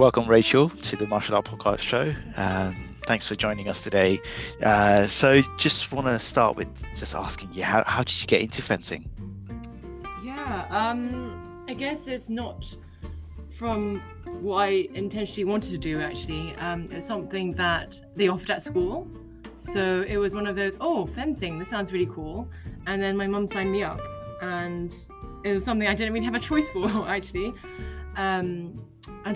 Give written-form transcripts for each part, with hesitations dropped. Welcome, Rachel, to the Martial Art Podcast Show. Thanks for joining us today. So just want to start with just asking you, how did you get into fencing? Yeah, I guess it's not from what I intentionally wanted to do, actually. It's something that they offered at school. So it was one of those, oh, fencing, this sounds really cool. And then my mum signed me up, and it was something I didn't really have a choice for, actually. And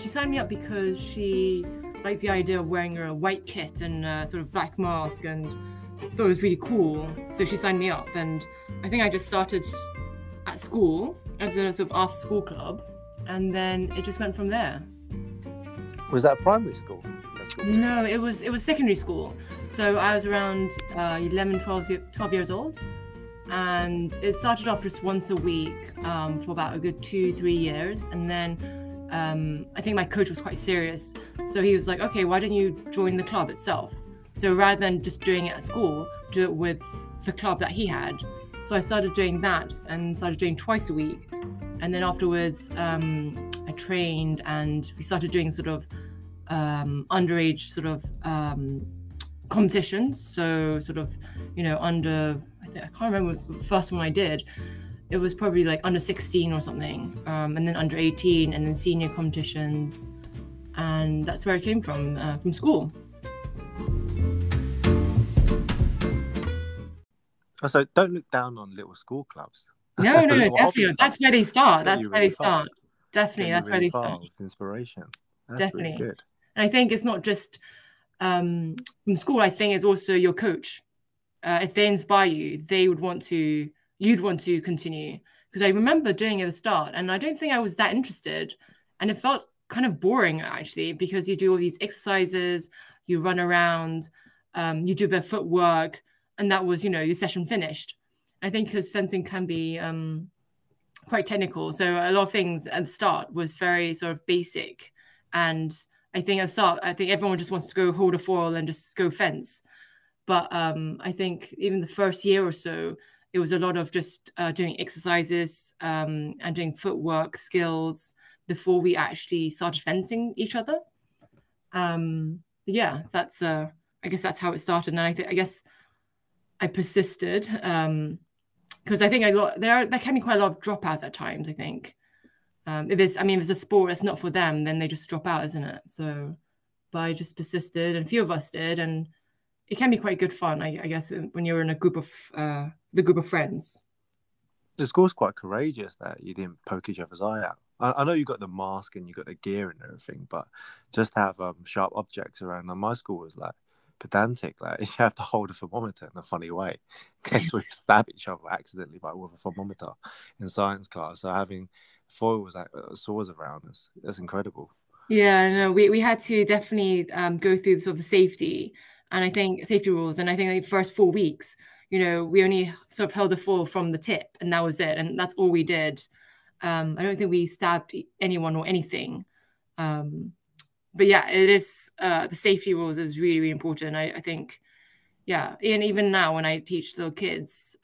she signed me up because she liked the idea of wearing a white kit and a sort of black mask, and thought it was really cool. So she signed me up, and I think I just started at school as a sort of after-school club, and then it just went from there. Was that primary school? No, it was secondary school. So I was around 11, 12 years old, and it started off just once a week for about a good 2-3 years, and then I think my coach was quite serious, so he was like, okay, why don't you join the club itself? So rather than just doing it at school, do it with the club that he had. So I started doing that, and started doing twice a week, and then afterwards I trained, and we started doing sort of underage sort of competitions. So sort of, you know, under, I can't remember the first one I did. It was probably like under 16 or something, and then under 18, and then senior competitions. And that's where it came from school. Oh, so don't look down on little school clubs. No, definitely. That's where they start. That's where they start. Definitely, that's where they start. Inspiration. That's definitely really good. And I think it's not just from school. I think it's also your coach. If they inspire you, they would want to. You'd want to continue, because I remember doing it at the start, and I don't think I was that interested, and it felt kind of boring, actually, because you do all these exercises, you run around, you do a bit of footwork, and that was, you know, your session finished. I think because fencing can be quite technical, so a lot of things at the start was very sort of basic, and I think at the start, I think everyone just wants to go hold a foil and just go fence, but I think even the first year or so, it was a lot of just doing exercises and doing footwork skills before we actually started fencing each other. Yeah, that's I guess that's how it started. And I guess I persisted because I think there can be quite a lot of dropouts at times, I think. If it's a sport that's not for them, then they just drop out, isn't it? So, but I just persisted, and a few of us did, and it can be quite good fun, I guess, when you're in a group of friends. The school's quite courageous that you didn't poke each other's eye out. I know you got the mask and you got the gear and everything, but just have sharp objects around. And my school was like pedantic, like you have to hold a thermometer in a funny way in case we stab each other accidentally with a thermometer in science class. So having foils, swords around us, that's incredible. Yeah, no, we had to definitely go through sort of the safety. And I think safety rules. And I think the first 4 weeks, you know, we only sort of held the foil from the tip, and that was it. And that's all we did. I don't think we stabbed anyone or anything. But yeah, it is the safety rules is really, really important. I think, yeah. And even now when I teach little kids,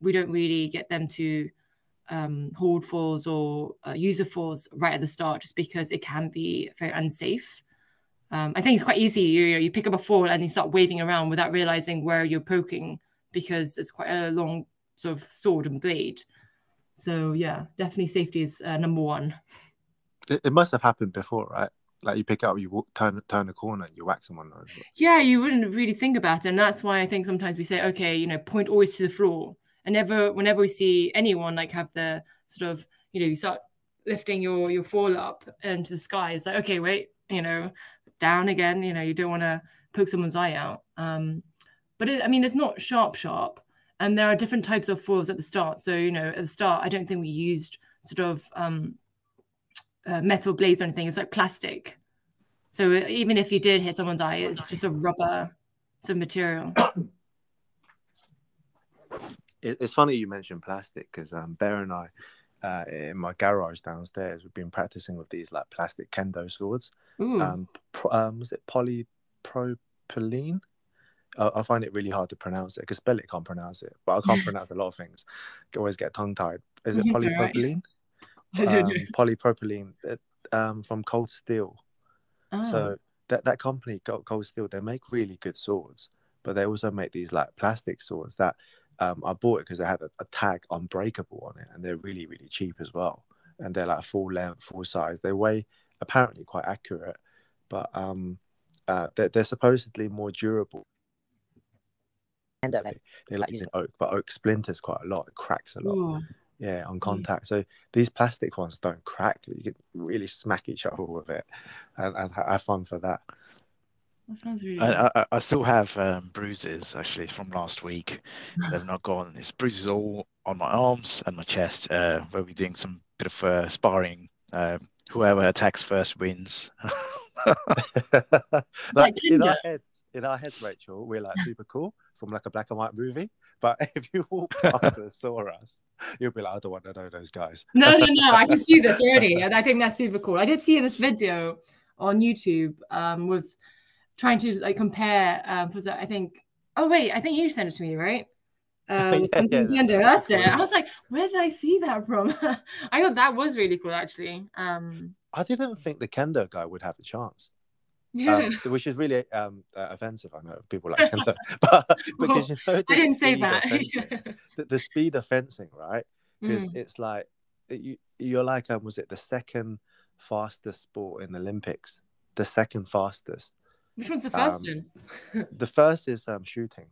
we don't really get them to hold foils or use the foils right at the start, just because it can be very unsafe. I think it's quite easy. You pick up a foil and you start waving around without realizing where you're poking, because it's quite a long sort of sword and blade. So yeah, definitely safety is number one. It must have happened before, right? Like you pick up, you walk, turn a corner, and you whack someone over. Yeah, you wouldn't really think about it, and that's why I think sometimes we say, okay, you know, point always to the floor, and whenever we see anyone like have the sort of, you know, you start lifting your foil up into the sky, it's like, okay, wait, you know. Down again, you know, you don't want to poke someone's eye out, but it's not sharp, and there are different types of foils at the start. So, you know, at the start I don't think we used sort of metal blades or anything. It's like plastic, so even if you did hit someone's eye, it's just a rubber sort of material. It's funny you mentioned plastic, because Bear and I in my garage downstairs, we've been practicing with these like plastic kendo swords. Was it polypropylene? I find it really hard to pronounce it. I can spell it, can't pronounce it, but I can't pronounce a lot of things. I always get tongue tied. Is it polypropylene? Polypropylene from cold steel. Oh. So that company, Gold Steel, they make really good swords, but they also make these like plastic swords that I bought it because they have a tag unbreakable on it, and they're really, really cheap as well. And they're like full length, full size. They weigh apparently quite accurate, but they're supposedly more durable. And they like using oak, but oak splinters quite a lot. It cracks a lot. Yeah, on contact. So these plastic ones don't crack. You can really smack each other with it, and have fun for that. That sounds really. I still have bruises actually from last week. They've not gone. It's bruises all on my arms and my chest. Where we're doing some bit of sparring. Whoever attacks first wins. Like in our heads, Rachel, we're like super cool from like a black and white movie. But if you walk past and saw us, you'll be like, I don't want to know those guys. No. I can see this already. And I think that's super cool. I did see this video on YouTube with trying to like compare. I think you sent it to me, right? That's it. I was like, where did I see that from? I thought that was really cool, actually. I didn't think the kendo guy would have a chance. Yeah, which is really offensive. I know people like kendo, but because I didn't say that. the speed of fencing, right? Because it's like you're like, was it the second fastest sport in the Olympics? The second fastest. Which one's the first one? The first is shooting.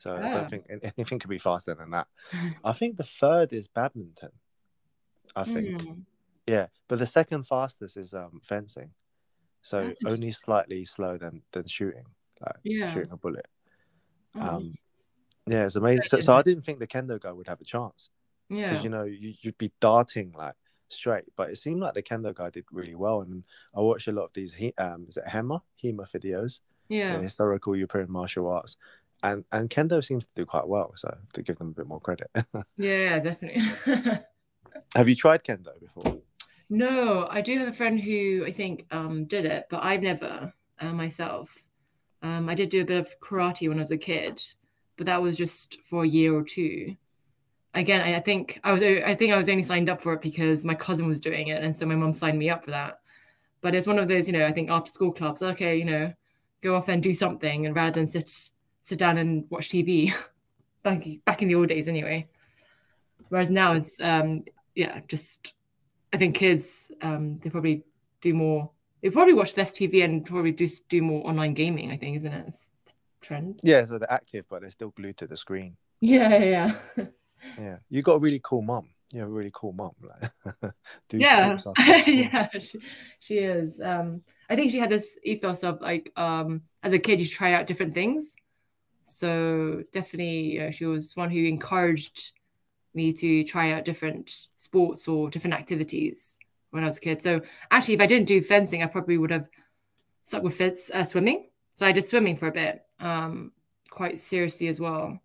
So I don't think anything could be faster than that. I think the third is badminton. I think, yeah, but the second fastest is fencing. So only slightly slower than shooting, shooting a bullet. Yeah, it's amazing. So I didn't think the kendo guy would have a chance. Yeah, because you'd be darting like straight, but it seemed like the kendo guy did really well. And I watched a lot of these HEMA videos, historical European martial arts, and kendo seems to do quite well. So I have to give them a bit more credit. Yeah, definitely. Have you tried kendo before? No, I do have a friend who I think did it, but I've never myself. I did do a bit of karate when I was a kid, but that was just for a year or two. Again, I think I was only signed up for it because my cousin was doing it, and so my mum signed me up for that. But it's one of those, I think after school clubs. Okay, go off and do something, and rather than sit down and watch TV, back in the old days anyway. Whereas now it's just. I think kids, they probably do more. They probably watch less TV and probably just do more online gaming, I think, isn't it? It's the trend. Yeah, so they're active, but they're still glued to the screen. Yeah. Yeah, you got a really cool mum. You have a really cool mum. Like, she is. I think she had this ethos of as a kid, you try out different things. So definitely, she was one who encouraged me to try out different sports or different activities when I was a kid. So actually, if I didn't do fencing, I probably would have stuck with swimming. So I did swimming for a bit, quite seriously as well.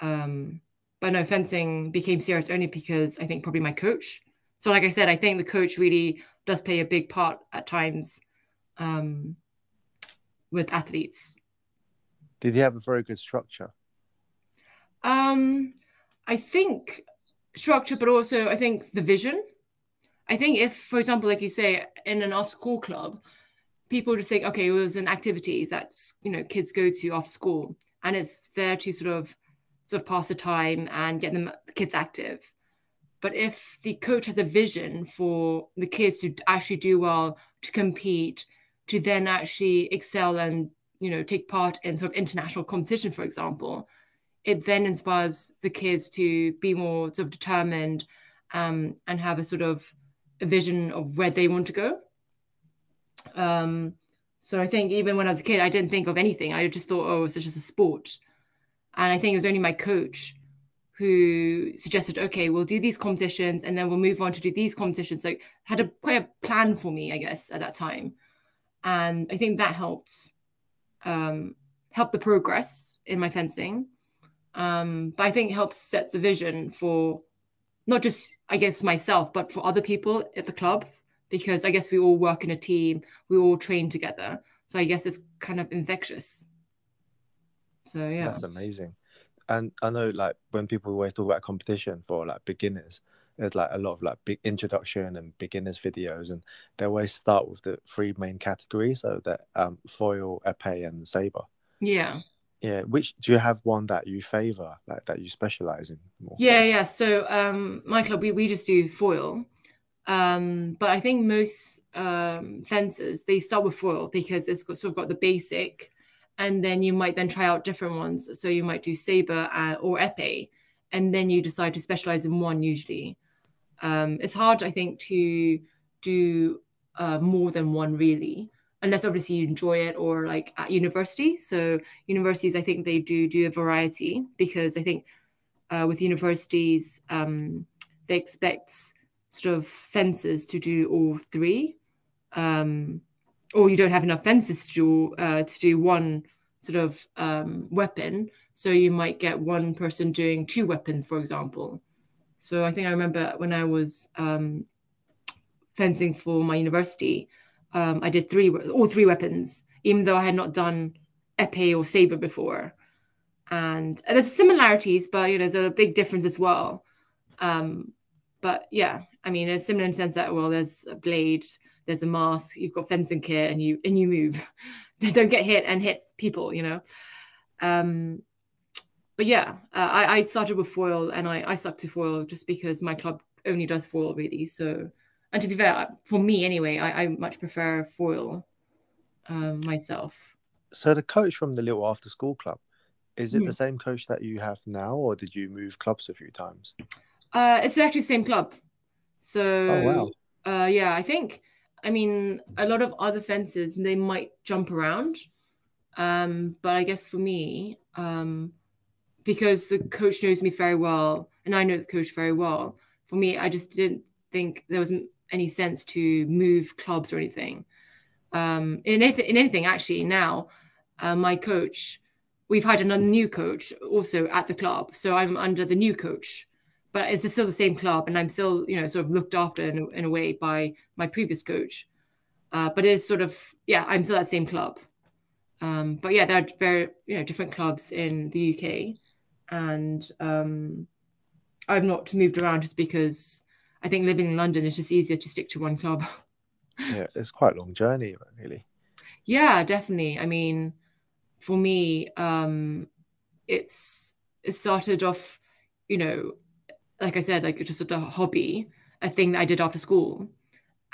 But no, fencing became serious only because I think probably my coach. So like I said, I think the coach really does play a big part at times with athletes. Did he have a very good structure? I think structure, but also I think the vision. I think if, for example, like you say, in an off-school club, people just think, okay, it was an activity that, kids go to off school, and it's there to sort of pass the time and get the kids active. But if the coach has a vision for the kids to actually do well, to compete, to then actually excel and, take part in sort of international competition, for example, it then inspires the kids to be more sort of determined and have a sort of a vision of where they want to go. So I think even when I was a kid, I didn't think of anything. I just thought, it's just a sport. And I think it was only my coach who suggested, okay, we'll do these competitions and then we'll move on to do these competitions. Like, had quite a plan for me, I guess, at that time. And I think that helped, the progress in my fencing. But I think it helps set the vision for not just, I guess, myself, but for other people at the club, because I guess we all work in a team, we all train together. So I guess it's kind of infectious. So, yeah. That's amazing. And I know, like, when people always talk about competition for, like, beginners, there's like a lot of like big introduction and beginners videos, and they always start with the three main categories, so that foil, épée, and saber. Yeah. Yeah, which do you have one that you favor, like that you specialize in more? Yeah. So my club, we just do foil, but I think most fencers, they start with foil because it's got, sort of got the basic, and then you might then try out different ones. So you might do saber or épée, and then you decide to specialize in one usually. It's hard, I think, to do more than one really, unless obviously you enjoy it or like at university. So universities, I think they do a variety, because I think with universities, they expect sort of fencers to do all three, or you don't have enough fencers to do one sort of weapon. So you might get one person doing two weapons, for example. So I think I remember when I was fencing for my university, I did all three weapons, even though I had not done épée or saber before. And there's similarities, but there's a big difference as well. But yeah, I mean, it's similar in the sense that, well, there's a blade, there's a mask, you've got fencing kit, and you move. Don't get hit and hit people, But yeah, I started with foil, and I stuck to foil just because my club only does foil really. So, and to be fair, for me anyway, I much prefer foil myself. So the coach from the little after school club, is it the same coach that you have now, or did you move clubs a few times? It's actually the same club. So, oh, wow. Yeah, I think, I mean, a lot of other fencers, they might jump around. But I guess for me, because the coach knows me very well, and I know the coach very well, for me, I just didn't think there was any sense to move clubs or anything. In anything, actually, now, my coach, we've hired another new coach also at the club. So I'm under the new coach, but it's still the same club, and I'm still, sort of looked after in a way by my previous coach. But it's sort of, yeah, I'm still at the same club. But yeah, there are very, different clubs in the UK, and I've not moved around just because I think living in London is just easier to stick to one club. Yeah, it's quite a long journey, really. Yeah, definitely. I mean, for me, it started off, like I said, like just a hobby, a thing that I did after school,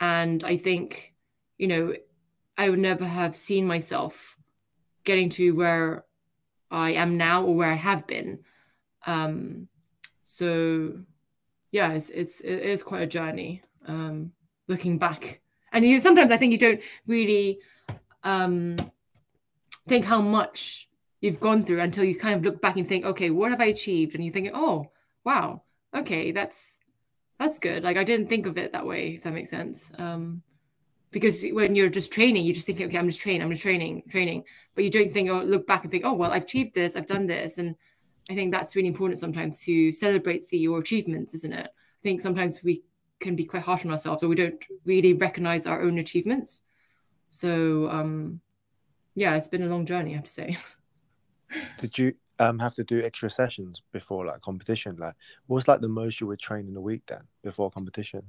and I think, I would never have seen myself getting to where I am now or where I have been. So yeah, it is quite a journey, looking back. And sometimes I think you don't really think how much you've gone through until you kind of look back and think, okay, what have I achieved? And you think, oh, wow, okay, that's good. Like, I didn't think of it that way, if that makes sense. Because when you're just training, you just think, okay, I'm just training. But you don't think, or look back and think, oh, well, I've achieved this, I've done this. And I think that's really important sometimes to celebrate your achievements, isn't it? I think sometimes we can be quite harsh on ourselves, or we don't really recognize our own achievements. So, yeah, it's been a long journey, I have to say. Did you have to do extra sessions before, like, competition? Like, what was, like, the most you would train in a week then before competition?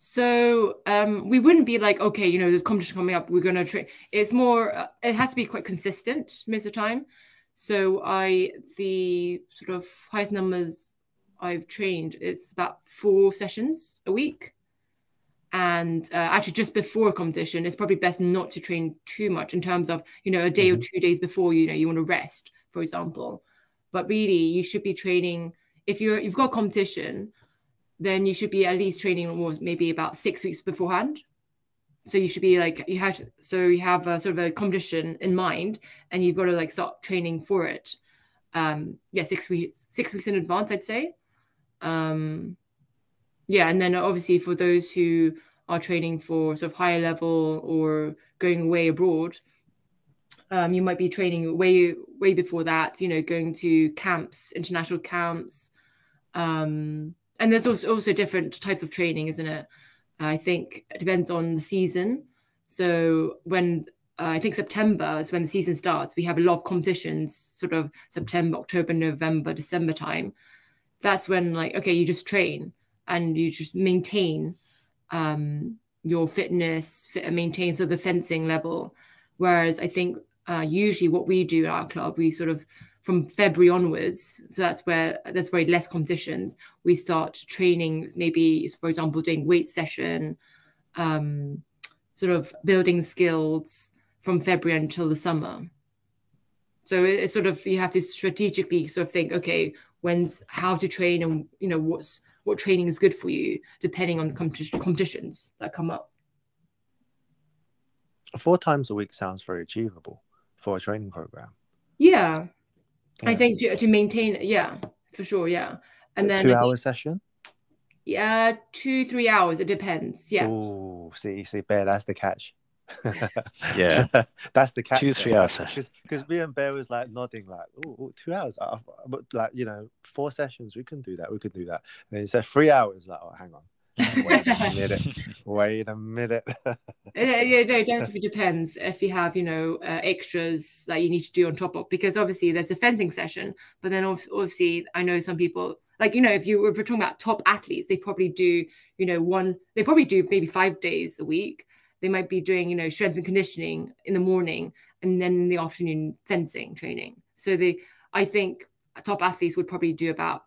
So we wouldn't be like, okay, there's competition coming up, we're going to train. It's more, it has to be quite consistent most of the time. So the sort of highest numbers I've trained, it's about 4 sessions a week. And actually just before competition, it's probably best not to train too much in terms of, a day or 2 days before, you want to rest, for example. But really, you should be training, if you've got competition, then you should be at least training maybe about 6 weeks beforehand. So you should be like, you have a sort of a competition in mind, and you've got to like start training for it. 6 weeks in advance, I'd say. And then obviously for those who are training for sort of higher level or going away abroad, you might be training way before that, going to camps, international camps, and there's also different types of training, isn't it? I think it depends on the season. So when I think September is when the season starts, we have a lot of competitions, sort of September, October, November, December time. That's when, like, okay, you just train. and you just maintain your fitness, maintain sort of the fencing level. Whereas I think usually what we do at our club, we sort of from February onwards, so that's where less competitions, we start training, maybe for example doing weight session, sort of building skills from February until the summer. So it's sort of, you have to strategically sort of think, okay, when's how to train, and you know what training is good for you, depending on the competitions that come up. 4 times a week sounds very achievable for a training program. Yeah, yeah. I think to maintain, yeah, for sure, yeah. And then 2-hour session. Yeah, 2-3 hours. It depends. Yeah. Oh, see, Bear, that's the catch. Yeah, that's the catch. 2-3 hours because me and Bear was like nodding like, oh, 2 hours, but like, you know, 4 sessions, we could do that. And then he said 3 hours, like, oh, hang on, wait a minute. Yeah, no, it depends if you have, you know, extras that you need to do on top of, because obviously there's the fencing session, but then obviously I know some people, like, you know, if you were talking about top athletes, they probably do, you know, maybe 5 days a week. They might be doing, you know, strength and conditioning in the morning, and then in the afternoon fencing training. So I think top athletes would probably do about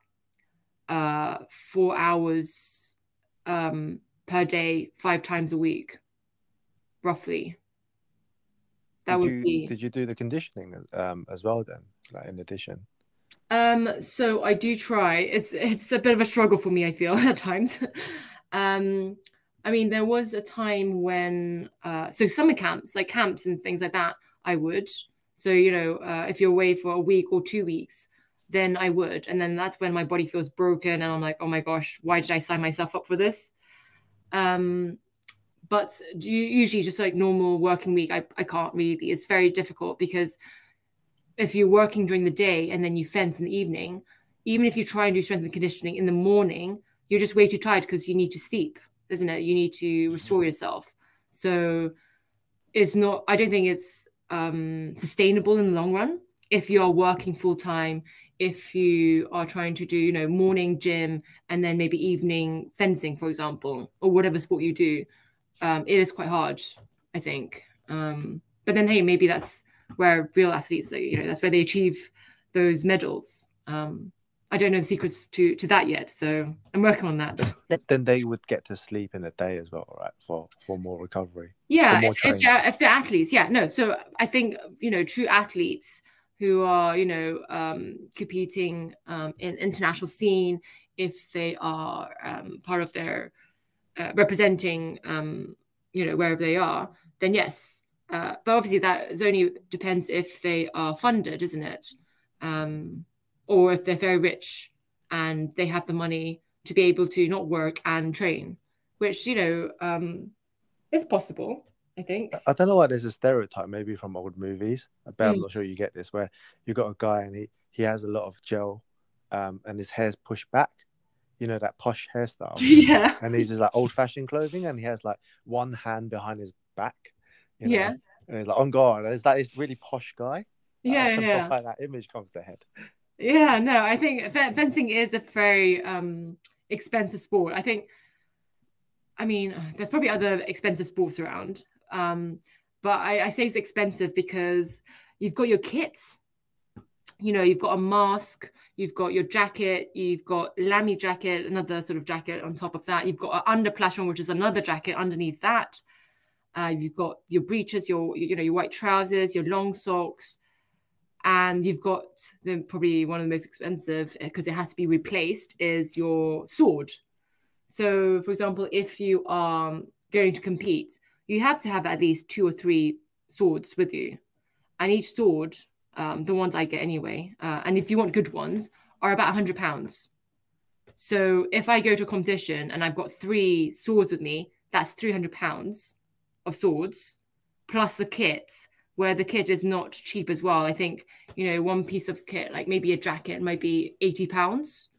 4 hours per day, 5 times a week, roughly. Did you do the conditioning as well then, like in addition? So I do try. It's a bit of a struggle for me, I feel, at times. I mean, there was a time when, so summer camps, like camps and things like that, I would. So, you know, if you're away for a week or 2 weeks, then I would. And then that's when my body feels broken and I'm like, oh my gosh, why did I sign myself up for this? But usually just like normal working week, I can't really. It's very difficult because if you're working during the day and then you fence in the evening, even if you try and do strength and conditioning in the morning, you're just way too tired because you need to sleep, isn't it? You need to restore yourself. So it's not, I don't think it's sustainable in the long run. If you are working full time, if you are trying to do, you know, morning gym and then maybe evening fencing, for example, or whatever sport you do, it is quite hard, I think. But then, hey, maybe that's where real athletes, you know, that's where they achieve those medals. I don't know the secrets to that yet, so I'm working on that. Then they would get to sleep in the day as well, right? For more recovery. Yeah, if they're athletes, yeah. No, so I think, you know, true athletes who are, you know, competing in international scene, if they are part of their, representing, you know, wherever they are, then yes. But obviously that only depends if they are funded, isn't it? Or if they're very rich and they have the money to be able to not work and train, which, you know, it's possible, I think. I don't know why there's a stereotype, maybe from old movies, but I'm not sure you get this, where you've got a guy and he has a lot of gel and his hair's pushed back, you know, that posh hairstyle. Yeah. And he's just like old-fashioned clothing and he has like one hand behind his back, you know? Yeah. And he's like, I'm gone. It's like this really posh guy. Yeah, yeah. Like that image comes to head. Yeah, no, I think fencing is a very expensive sport. I think, I mean, there's probably other expensive sports around, but I say it's expensive because you've got your kits, you know, you've got a mask, you've got your jacket, you've got lami jacket, another sort of jacket on top of that. You've got an underplashon, which is another jacket underneath that. You've got your breeches, your white trousers, your long socks. And you've got probably one of the most expensive, because it has to be replaced, is your sword. So, for example, if you are going to compete, you have to have at least 2 or 3 swords with you. And each sword, the ones I get anyway, and if you want good ones, are about £100. So if I go to a competition and I've got 3 swords with me, that's £300 of swords, plus the kit, where the kit is not cheap as well. I think, you know, one piece of kit, like maybe a jacket, might be £80.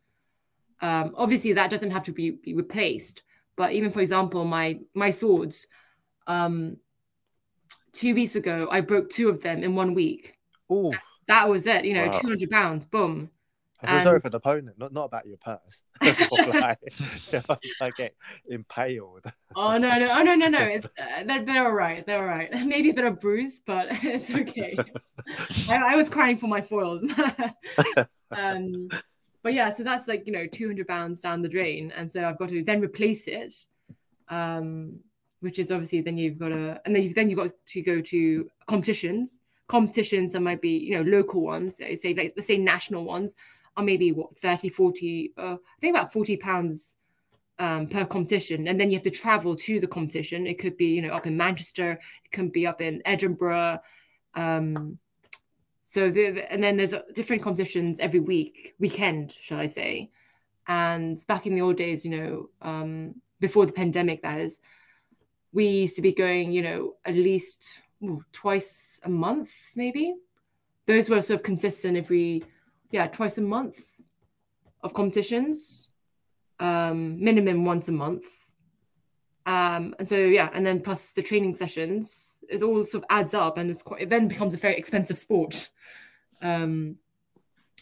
Obviously, that doesn't have to be replaced. But even, for example, my swords, 2 weeks ago, I broke 2 of them in 1 week. Oh, that was it, you know, wow. £200, boom. I feel sorry for the opponent, not about your purse. I get impaled. Oh no! They're all right. They're all right. Maybe a bit of bruise, but it's okay. I was crying for my foils. But yeah, so that's like, you know, £200 down the drain, and so I've got to then replace it, which is obviously then you've got to, and then you've got to go to competitions that might be, you know, local ones, say like let's say national ones. Or maybe what, 30, 40, I think about £40 per competition. And then you have to travel to the competition. It could be, you know, up in Manchester. It can be up in Edinburgh. And then there's different competitions every weekend, shall I say. And back in the old days, you know, before the pandemic, that is, we used to be going, you know, at least twice a month, maybe. Those were sort of consistent twice a month of competitions, minimum once a month. And then plus the training sessions, it all sort of adds up, and it then becomes a very expensive sport. And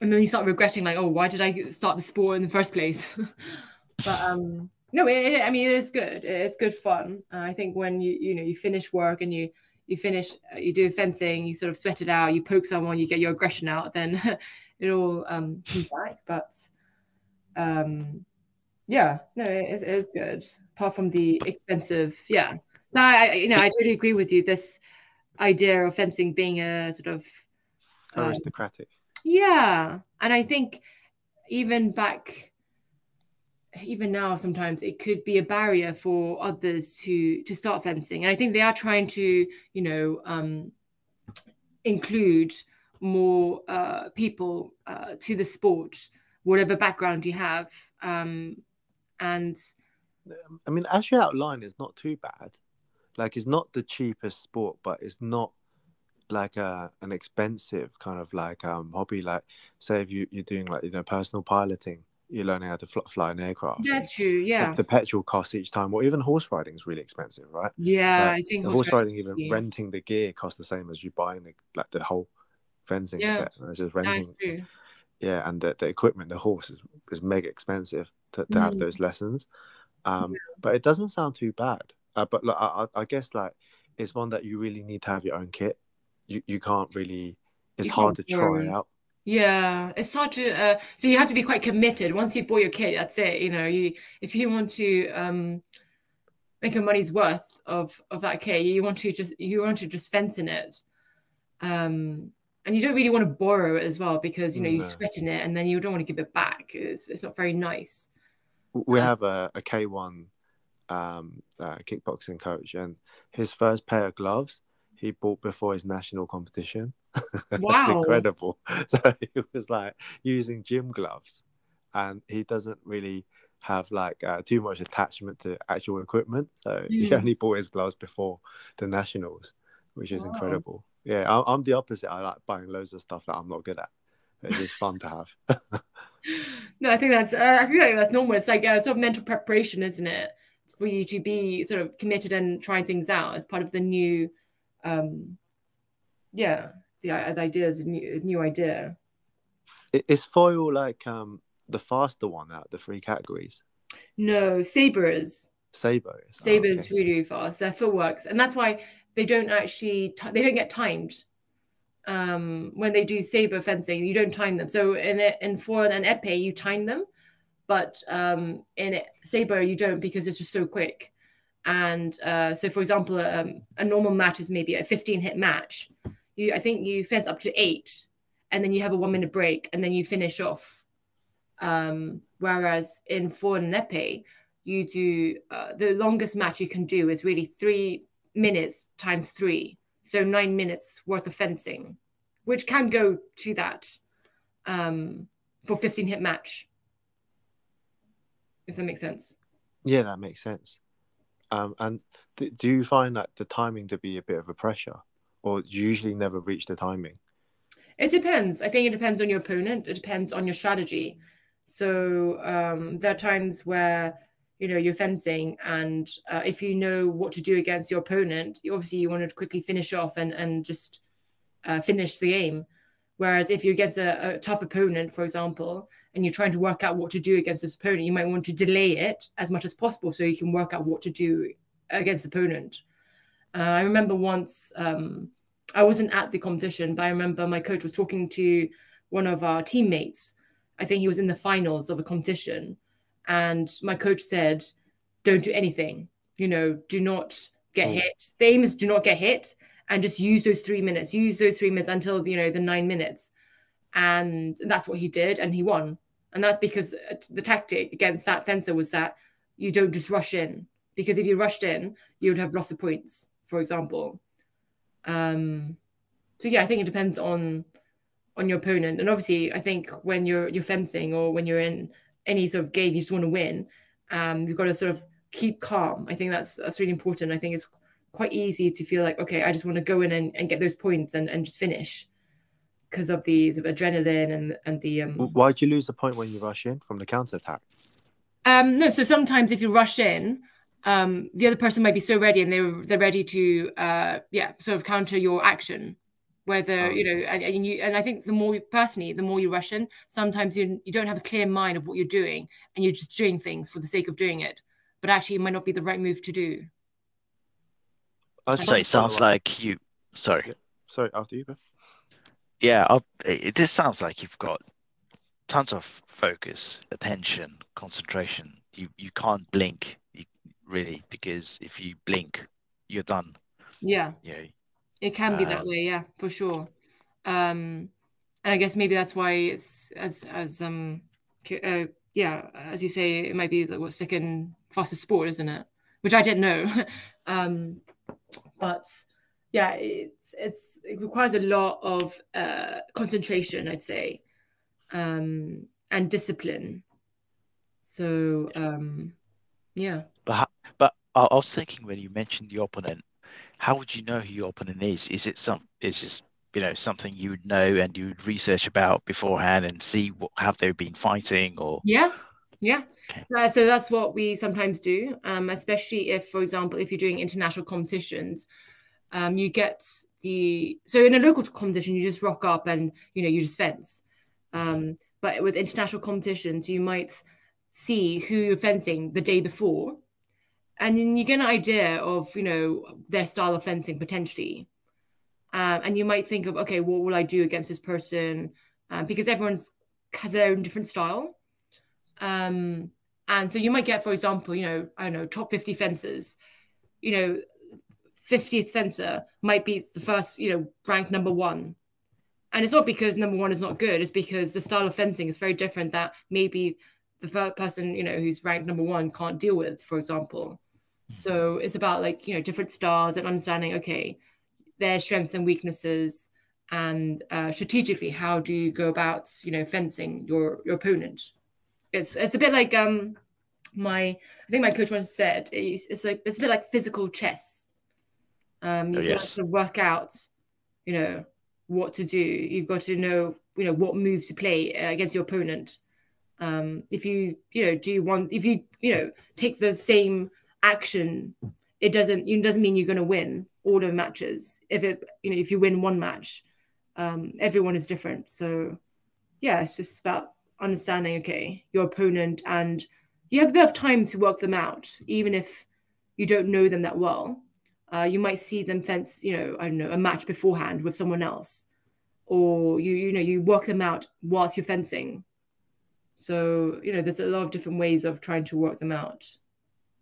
then you start regretting, like, oh, why did I start the sport in the first place? But no, I mean, it is good. It's good fun. I think when you finish work and you do fencing, you sort of sweat it out, you poke someone, you get your aggression out, then it all comes back. But it is good, apart from the expensive. Yeah, no, I totally agree with you. This idea of fencing being a sort of aristocratic. Yeah, and I think even now, sometimes it could be a barrier for others to start fencing. And I think they are trying to, you know, include more people to the sport, whatever background you have. And I mean, as you outline, it's not too bad. Like, it's not the cheapest sport, but it's not like an expensive kind of like hobby. Like, say if you're doing, like, you know, personal piloting, you're learning how to fly an aircraft. That's true, yeah. The petrol costs each time, or even horse riding is really expensive, right? Yeah, like, I think horse riding, even renting the gear costs the same as you buying the whole fencing set. It's just renting. That's true. Yeah, and the equipment, the horse is mega expensive to have those lessons. But it doesn't sound too bad. But like, I guess, like, it's one that you really need to have your own kit. You can't really. It's hard to try out. Yeah, it's hard to so you have to be quite committed. Once you bought your kit, that's it. You know, if you want to make a money's worth of that kit, you want to just fence in it, and you don't really want to borrow it as well, because you know you sweat in it and then you don't want to give it back. It's not very nice. We have a K1 kickboxing coach, and his first pair of gloves he bought before his national competition. Wow. That's incredible. So he was like using gym gloves, and he doesn't really have like too much attachment to actual equipment. So he only bought his gloves before the nationals, which is incredible. Yeah, I'm the opposite. I like buying loads of stuff that I'm not good at. It's just fun to have. No, I think that's normal. It's like sort of mental preparation, isn't it? It's for you to be sort of committed and trying things out as part of the new. The idea is a new idea. Is foil like the faster one out of the three categories? No, Sabre is. Sabre is really fast. Their footworks, and that's why they don't actually they don't get timed. When they do Sabre fencing, you don't time them. So in foil and épée, you time them, but in Sabre you don't, because it's just so quick. And so, for example, a normal match is maybe a 15-hit match. I think you fence up to 8, and then you have a 1-minute break, and then you finish off. Whereas in foil and épée, you do the longest match you can do is really 3 minutes times 3, so 9 minutes worth of fencing, which can go to that for 15-hit match. If that makes sense. Yeah, that makes sense. And do you find that the timing to be a bit of a pressure, or do you usually never reach the timing? It depends. I think it depends on your opponent. It depends on your strategy. So there are times where, you know, you're fencing, and if you know what to do against your opponent, obviously you want to quickly finish off and just finish the game. Whereas if you get a tough opponent, for example, and you're trying to work out what to do against this opponent, you might want to delay it as much as possible so you can work out what to do against the opponent. I remember once, I wasn't at the competition, but I remember my coach was talking to one of our teammates. I think he was in the finals of a competition. And my coach said, don't do anything, you know, do not get hit. The aim is do not get hit and just use those 3 minutes until, you know, the 9 minutes. And that's what he did. And he won. And that's because the tactic against that fencer was that you don't just rush in, because if you rushed in, you would have lost the points, for example. So yeah, I think it depends on your opponent. And obviously I think when you're fencing or when you're in any sort of game, you just want to win. You've got to sort of keep calm. I think that's really important. I think it's quite easy to feel like, okay, I just want to go in and get those points and just finish because of the sort of adrenaline and the... Why do you lose the point when you rush in from the counter-attack? No, so sometimes if you rush in, the other person might be so ready and they're ready to, sort of counter your action. Whether, you know, and I think the more you rush in, sometimes you don't have a clear mind of what you're doing and you're just doing things for the sake of doing it. But actually, it might not be the right move to do. So it sounds like you... Sorry. Yeah. Sorry, after you, Beth. Yeah, this sounds like you've got tons of focus, attention, concentration. You can't blink, really, because if you blink, you're done. Yeah. Yeah. It can be that way, yeah, for sure. And I guess maybe that's why it's as you say, it might be the second fastest sport, isn't it? Which I didn't know. But yeah, it requires a lot of concentration, I'd say, and discipline. So yeah. But I was thinking when you mentioned the opponent. How would you know who your opponent is? Is it something you would know and you would research about beforehand and see what have they been fighting or? Yeah. Okay. So that's what we sometimes do, especially if, for example, if you're doing international competitions, so in a local competition you just rock up and you just fence, but with international competitions you might see who you're fencing the day before. And then you get an idea of, their style of fencing potentially. And you might think of, okay, what will I do against this person? Because everyone's has their own different style. And so you might get, for example, I don't know, top 50 fencers. 50th fencer might be the first, ranked number one. And it's not because number one is not good. It's because the style of fencing is very different that maybe the first person, who's ranked number one can't deal with, for example. So it's about different styles and understanding, okay, their strengths and weaknesses and strategically, how do you go about, fencing your opponent? It's a bit like I think my coach once said, it's a bit like physical chess. You've got to work out, what to do. You've got to know, what moves to play against your opponent. If you take the same action, it doesn't mean you're going to win all the matches. If you win one match, everyone is different. So yeah, it's just about understanding, okay, your opponent, and you have a bit of time to work them out, even if you don't know them that well. You might see them fence, I don't know, a match beforehand with someone else, or you work them out whilst you're fencing. So, there's a lot of different ways of trying to work them out.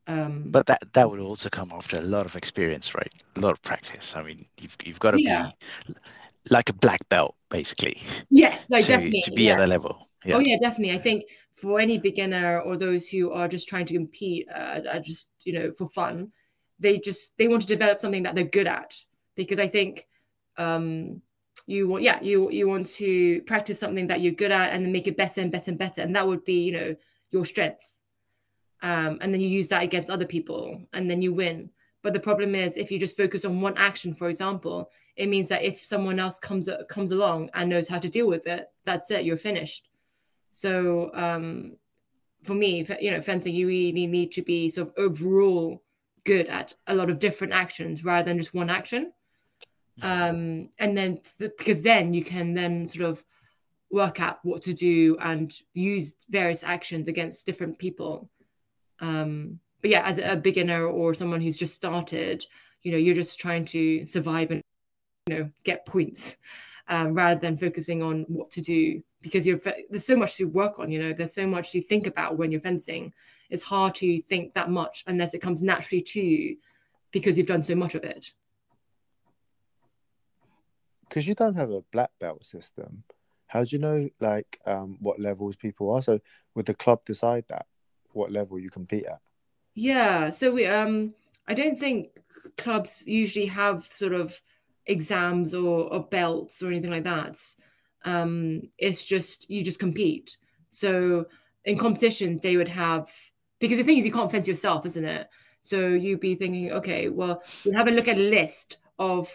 But that would also come after a lot of experience, right? A lot of practice. I mean, you've got to be like a black belt, basically. Yes, definitely. To be at that level. Yeah. Oh, yeah, definitely. I think for any beginner or those who are just trying to compete, just, for fun, they want to develop something that they're good at. Because I think... You want to practice something that you're good at and then make it better and better and better. And that would be, your strength. And then you use that against other people and then you win. But the problem is if you just focus on one action, for example, it means that if someone else comes along and knows how to deal with it, that's it, you're finished. So for me, fencing, you really need to be sort of overall good at a lot of different actions rather than just one action. And then because then you can then sort of work out what to do and use various actions against different people. But yeah, as a beginner or someone who's just started, you know, you're just trying to survive and, you know, get points rather than focusing on what to do, because you're there's so much to work on, you know, there's so much to think about when you're fencing. It's hard to think that much unless it comes naturally to you because you've done so much of it. Because you don't have a black belt system, how do you know, like, what levels people are? So would the club decide that, what level you compete at? Yeah, so we I don't think clubs usually have sort of exams or belts or anything like that. It's just, you just compete. So in competition, they would have, because the thing is you can't fence yourself, isn't it? So you'd be thinking, okay, well, we'll have a look at a list of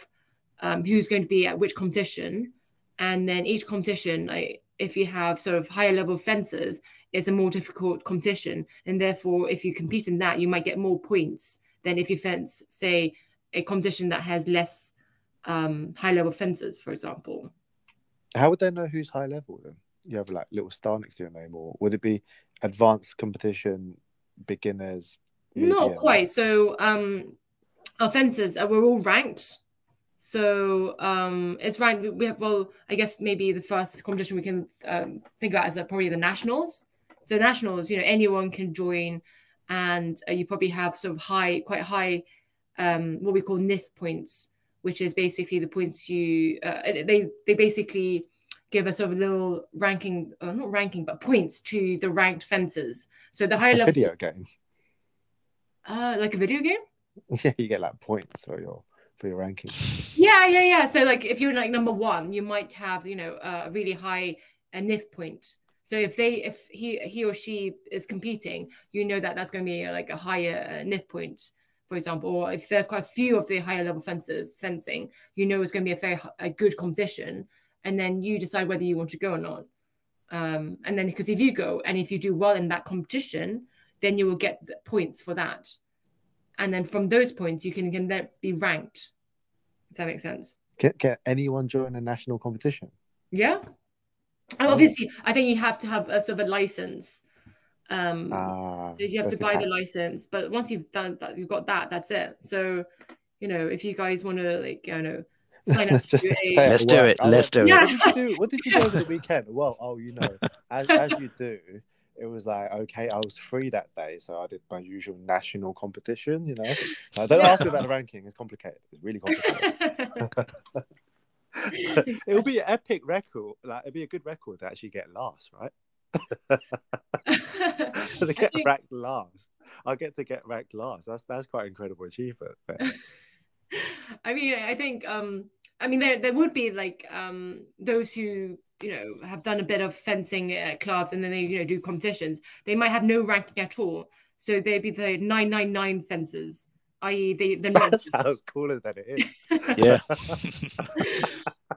who's going to be at which competition. And then each competition, like, if you have sort of higher level fencers, it's a more difficult competition. And therefore, if you compete in that, you might get more points than if you fence, say, a competition that has less high level fencers, for example. How would they know who's high level then? You have like little star next to your name, or would it be advanced competition, beginners? Medium? Not quite. So our fencers, we're all ranked. So it's ranked. We have, well, I guess maybe the first competition we can think about is probably the nationals. So nationals, you know, anyone can join. And you probably have sort of quite high, what we call NIF points, which is basically the points you, they basically give us sort of a little ranking, not ranking, but points to the ranked fencers. So the higher level. Video game. Like a video game? Yeah, you get like points for your ranking. Yeah. So like if you're like number one, you might have, you know, a really high NIF point. So if he or she is competing, you know that that's going to be like a higher NIF point, for example. Or if there's quite a few of the higher level fencers fencing, you know it's going to be a good competition, and then you decide whether you want to go or not. And then because if you go and if you do well in that competition, then you will get the points for that, and then from those points you can then be ranked. If that makes sense. Can anyone join a national competition? Yeah. Obviously, I think you have to have a sort of a license. So you have to buy the license. But once you've done that, you've got that. That's it. So, you know, if you guys want to, like, you know, sign up, let's do it. What did you do over the weekend? Well, you know, as you do, it was like, okay, I was free that day, so I did my usual national competition. You know, don't ask me about the ranking. It's complicated. It's really complicated. It'll be an epic record. Like, it'd be a good record to actually get last, right? To get ranked last. I'll get to get ranked last. That's quite an incredible achievement. But... I mean, I think there would be like those who, you know, have done a bit of fencing at clubs and then they, you know, do competitions. They might have no ranking at all. So they'd be the 999 fencers. I.e. the that sounds cooler than it is. Yeah.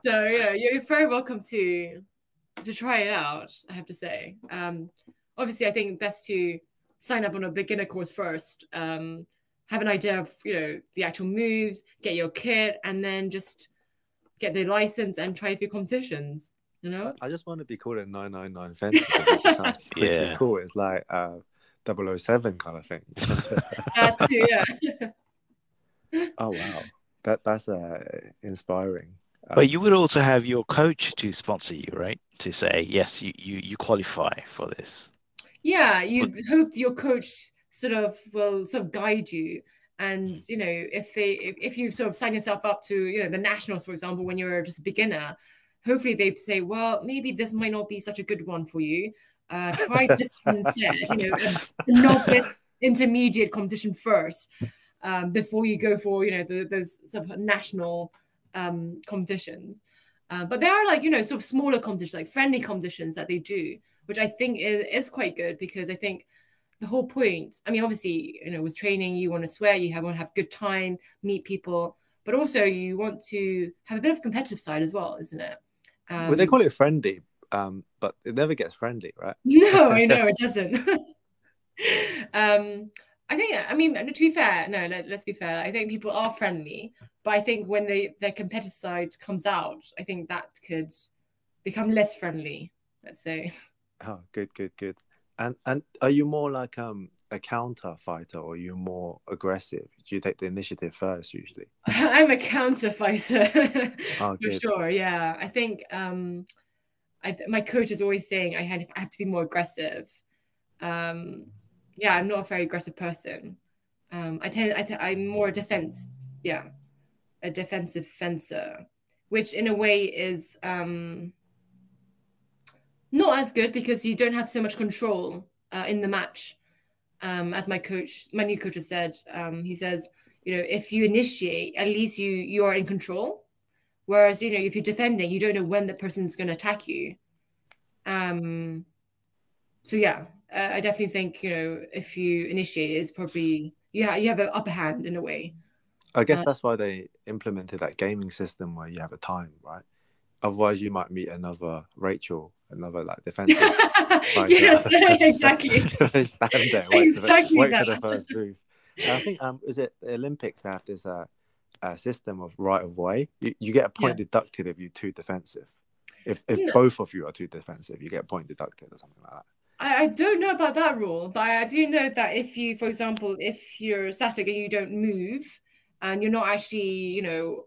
So, you know, you're very welcome to try it out, I have to say. Obviously, I think best to sign up on a beginner course first, have an idea of, you know, the actual moves, get your kit, and then just get the license and try a few competitions, you know? I just want to be called a 999 fencer. It sounds pretty cool. It's like... 007 kind of thing. That too, yeah. Oh wow, that's inspiring. But you would also have your coach to sponsor you, right? To say yes, you qualify for this. Yeah, hope your coach sort of will sort of guide you, and you know if you sort of sign yourself up to, you know, the nationals, for example, when you're just a beginner, hopefully they say, well, maybe this might not be such a good one for you. Try this instead, you know, novice intermediate competition first, before you go for, you know, those sort of national competitions. But there are, like, you know, sort of smaller competitions, like friendly competitions that they do, which I think is quite good, because I think the whole point, I mean, obviously, you know, with training, you want to swear, you want to have good time, meet people, but also you want to have a bit of competitive side as well, isn't it? Well, they call it friendly. But it never gets friendly, right? No, I know it doesn't. Let's be fair. I think people are friendly, but I think when their competitive side comes out, I think that could become less friendly, let's say. Oh, good. And are you more like a counter fighter, or are you more aggressive? Do you take the initiative first usually? I'm a counter fighter. Oh, for sure, yeah. I think my coach is always saying I have to be more aggressive. Yeah, I'm not a very aggressive person. I'm more a defensive fencer, which in a way is not as good because you don't have so much control in the match. As my new coach has said, he says, if you initiate, at least you are in control. Whereas, if you're defending, you don't know when the person's going to attack you. So yeah. I definitely think, if you initiate, it's probably you have an upper hand in a way. I guess that's why they implemented that gaming system where you have a time, right? Otherwise, you might meet another Rachel, another like defensive. Yes, exactly. Stand there, wait for the first move. And I think is it the Olympics that have this system of right of way? You get a point deducted if you're too defensive. If both of you are too defensive, you get a point deducted or something like that. I don't know about that rule, but I do know that if you, for example, if you're static and you don't move and you're not actually,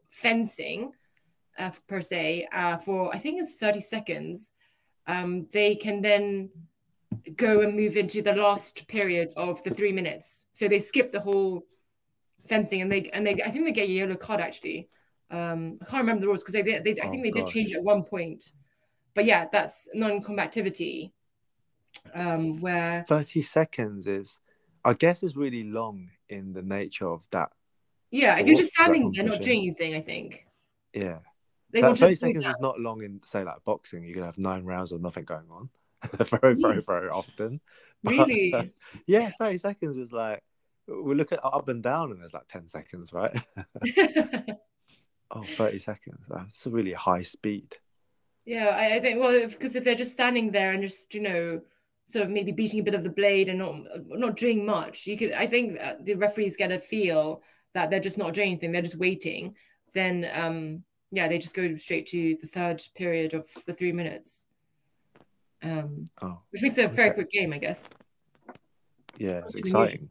fencing per se for, I think it's 30 seconds, they can then go and move into the last period of the 3 minutes. So they skip the whole fencing and they I think they get a yellow card actually. I can't remember the rules because I think they did change at one point. But yeah, that's non-combativity. Where 30 seconds is, I guess, is really long in the nature of that. Yeah, and you're just standing there not doing anything, I think. Yeah. 30 seconds is not long in, say, like boxing. You can have 9 rounds of nothing going on very, very, very often. But, really? 30 seconds is like, we look at up and down and there's like 10 seconds, right? 30 seconds. That's really high speed. Yeah, I think, well, because if they're just standing there and just, sort of maybe beating a bit of the blade and not doing much. I think the referees get a feel that they're just not doing anything. They're just waiting. Then, they just go straight to the third period of the 3 minutes. Which makes it a very quick game, I guess. Yeah, it's exciting.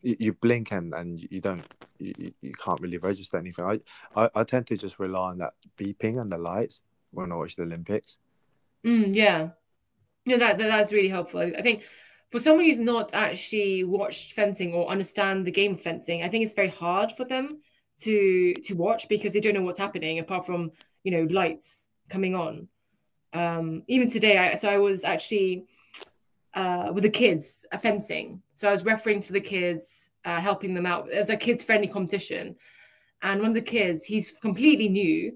You blink and you don't. You can't really register anything. I tend to just rely on that beeping and the lights when I watch the Olympics. Yeah. Yeah, that's really helpful. I think for someone who's not actually watched fencing or understand the game of fencing, I think it's very hard for them to watch because they don't know what's happening apart from, lights coming on. Even today, I was actually with the kids fencing. So I was refereeing for the kids, helping them out. It was a kids-friendly competition. And one of the kids, he's completely new.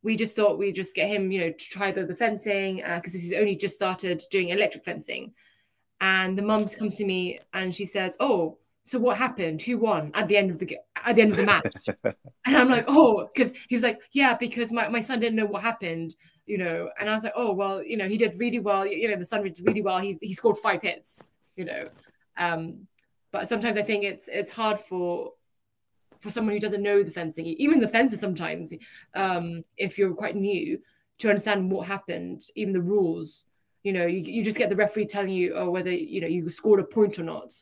We just thought we'd just get him, to try the fencing because he's only just started doing electric fencing. And the mum comes to me and she says, "Oh, so what happened? Who won at the end of the match?" And I'm like, "Oh," because he was like, "Yeah, because my son didn't know what happened, ." And I was like, "Oh, well, he did really well. The son did really well. He scored 5 hits, ." But sometimes I think it's hard for someone who doesn't know the fencing, even the fences sometimes, if you're quite new, to understand what happened, even the rules. You just get the referee telling you whether, you scored a point or not,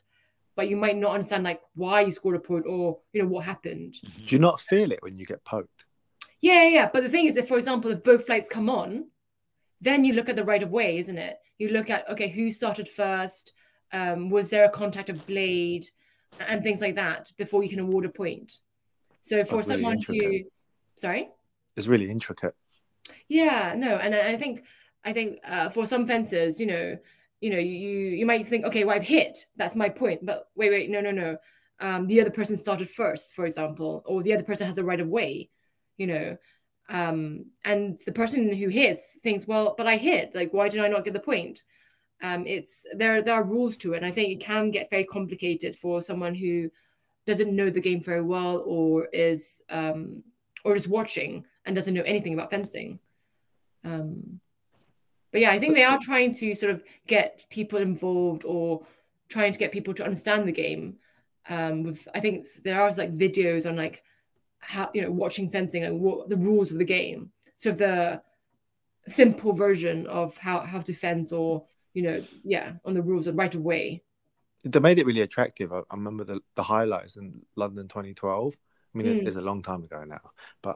but you might not understand like why you scored a point or, what happened. Do you not feel it when you get poked? Yeah. But the thing is, if, for example, if both lights come on, then you look at the right of way, isn't it? You look at, okay, who started first? Was there a contact of blade? And things like that before you can award a point. So for someone who, sorry, it's really intricate. Yeah, no, and I think for some fencers, you might think, okay, well, I've hit, that's my point. But wait, no, the other person started first, for example, or the other person has the right of way, and the person who hits thinks, well, but I hit. Like, why did I not get the point? There are rules to it, and I think it can get very complicated for someone who doesn't know the game very well or is watching and doesn't know anything about fencing. But yeah, I think they are trying to sort of get people involved or trying to get people to understand the game with, I think there are like videos on like how, you know, watching fencing and what the rules of the game, sort of the simple version of how to fence, or, you know, yeah, on the rules of right of way. They made it really attractive. I remember the highlights in London 2012. I mean, it's a long time ago now, but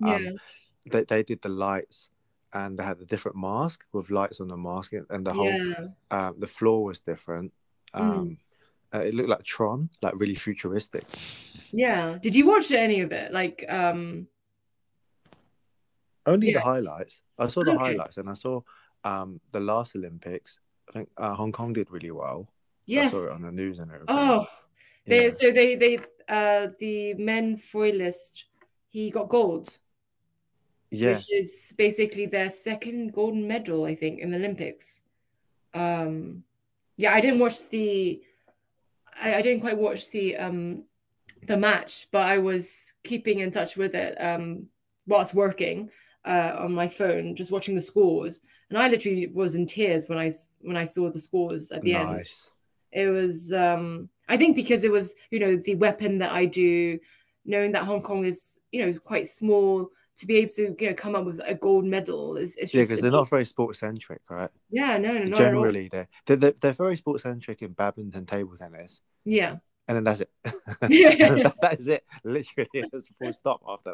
they did the lights, and they had a different mask with lights on the mask, and the whole the floor was different. It looked like Tron, like really futuristic. Yeah. Did you watch any of it? Like only the highlights. I saw the highlights, and I saw the last Olympics. I think Hong Kong did really well. Yes. I saw it on the news and everything. Oh, the men foilist, he got gold. Yeah. Which is basically their second gold medal, I think, in the Olympics. I didn't watch I didn't quite watch the match, but I was keeping in touch with it whilst working on my phone, just watching the scores. And I literally was in tears when I saw the scores at the end. It was, I think because it was, you know, the weapon that I do, knowing that Hong Kong is, you know, quite small, to be able to, you know, come up with a gold medal is yeah, because they're not very sports centric, right? Yeah, no. Generally, they're very sports centric in badminton, table tennis. Yeah, and then that's it. That is it. Literally, there's a full stop after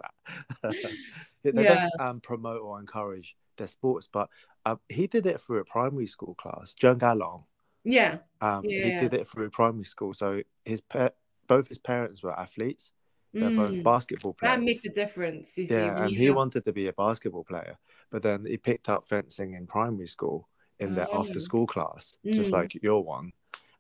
that. They don't promote or encourage their sports, but he did it through a primary school class, Chenggai Long. Yeah. He did it through primary school, so both his parents were athletes. They're both basketball players. That makes a difference. He wanted to be a basketball player, but then he picked up fencing in primary school in their after-school class, just like your one.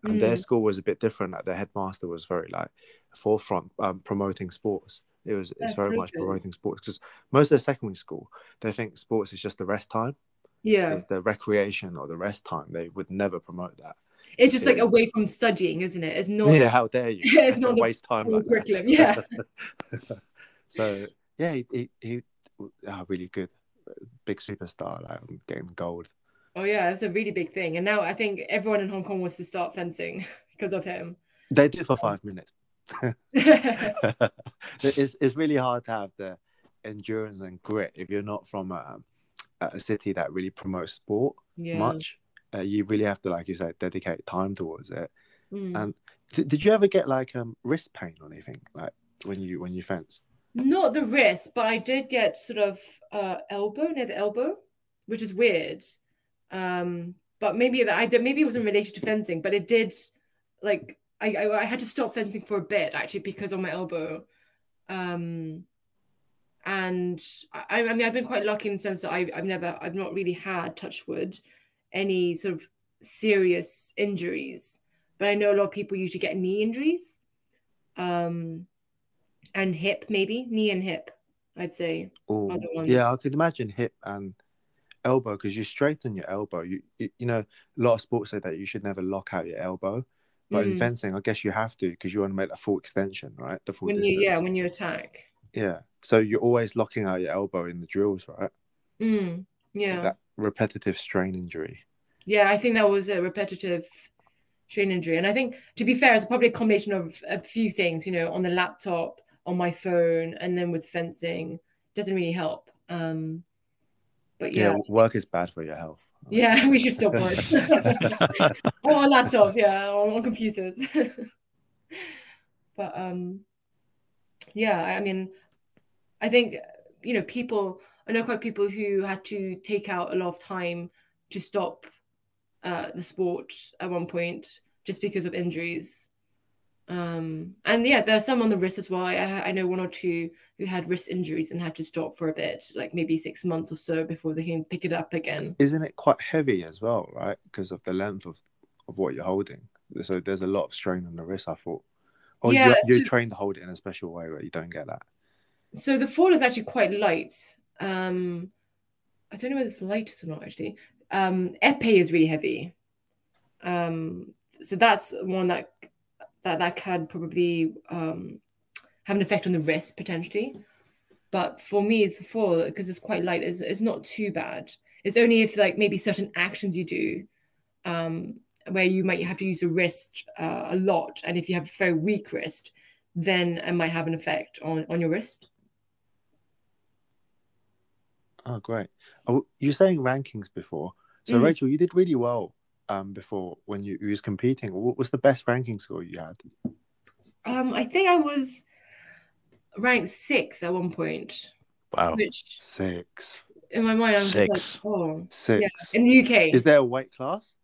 And their school was a bit different. Like, their headmaster was very like forefront, promoting sports. It's very much promoting sports, because most of the secondary school, they think sports is just the rest time. Yeah, it's the recreation or the rest time. They would never promote that. It's just like away from studying, isn't it? It's not. Yeah, how dare you? It's not waste time like curriculum. That. Yeah. So yeah, he really good, big superstar, like getting gold. Oh yeah, that's a really big thing. And now I think everyone in Hong Kong wants to start fencing because of him. They do for 5 minutes. It's really hard to have the endurance and grit if you're not from a city that really promotes sport much. You really have to, like you said, dedicate time towards it. And did you ever get like wrist pain or anything, like when you fence? Not the wrist, but I did get sort of near the elbow, which is weird. But maybe maybe it wasn't related to fencing, but it did. Like I had to stop fencing for a bit actually because of my elbow. And I mean, I've been quite lucky in the sense that I've not really had, touch wood, any sort of serious injuries, but I know a lot of people usually get knee injuries, and hip, maybe knee and hip, I'd say. Yeah, I could imagine hip and elbow, because you straighten your elbow. You know, a lot of sports say that you should never lock out your elbow, but in fencing, I guess you have to, because you want to make the full extension, right? The full distance. When you attack. Yeah, so you're always locking out your elbow in the drills, right? That repetitive strain injury. Yeah, I think that was a repetitive strain injury. And I think, to be fair, it's probably a combination of a few things, you know, on the laptop, on my phone, and then with fencing. It doesn't really help. But work is bad for your health. Honestly. Yeah, we should stop work. Or on laptops, or on computers. But I mean, I think, you know, I know quite people who had to take out a lot of time to stop the sport at one point just because of injuries. And yeah, there are some on the wrist as well. I know one or two who had wrist injuries and had to stop for a bit, like maybe 6 months or so before they can pick it up again. Isn't it quite heavy as well, right? Because of the length of what you're holding. So there's a lot of strain on the wrist, I thought. Or you're trained to hold it in a special way where you don't get that. So the fall is actually quite light. I don't know whether it's lightest or not, actually. Épée is really heavy, so that's one that could probably have an effect on the wrist potentially. But for me, the fall, because it's quite light, it's not too bad. It's only if, like, maybe certain actions you do where you might have to use the wrist a lot, and if you have a very weak wrist, then it might have an effect on your wrist. Oh, great. Oh, you were saying rankings before. So, Rachel, you did really well before when you was competing. What was the best ranking score you had? I think I was ranked 6th at one point. Wow. Which, 6th. In my mind, I'm 6th. Like, oh. 6th. Yeah. In the UK. Is there a weight class?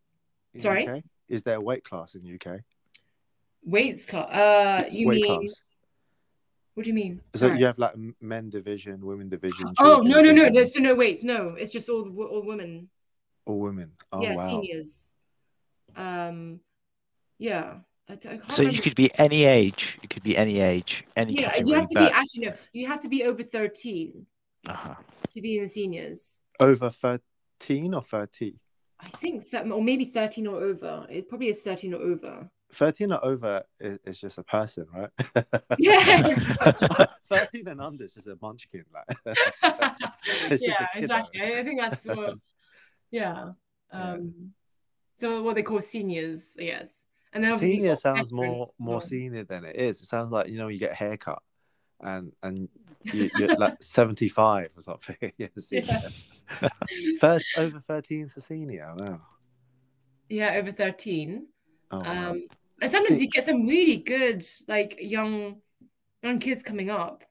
Sorry? UK? Is there a weight class in the UK? Weights class? Class. What do you mean? So you have like men division, women division. Oh, no. There's no weights. No, it's just all women. All women. Oh, yeah, wow. Seniors. Yeah. So you could be any age. You could be any age. Any category. You have to be you have to be over 13 to be in the seniors. Over 13 or 30? I think that, or maybe 13 or over. It probably is 13 or over. 13 or over is just a person, right? Yeah. 13 and under is just a munchkin. Like. Yeah, exactly. I think that's what, so what they call seniors, yes. And then senior sounds more senior than it is. It sounds like, you get a haircut and you're like 75 or something. Yeah. Over 13 is a senior, wow. Yeah, over 13. Oh, and sometimes you get some really good, like young kids coming up.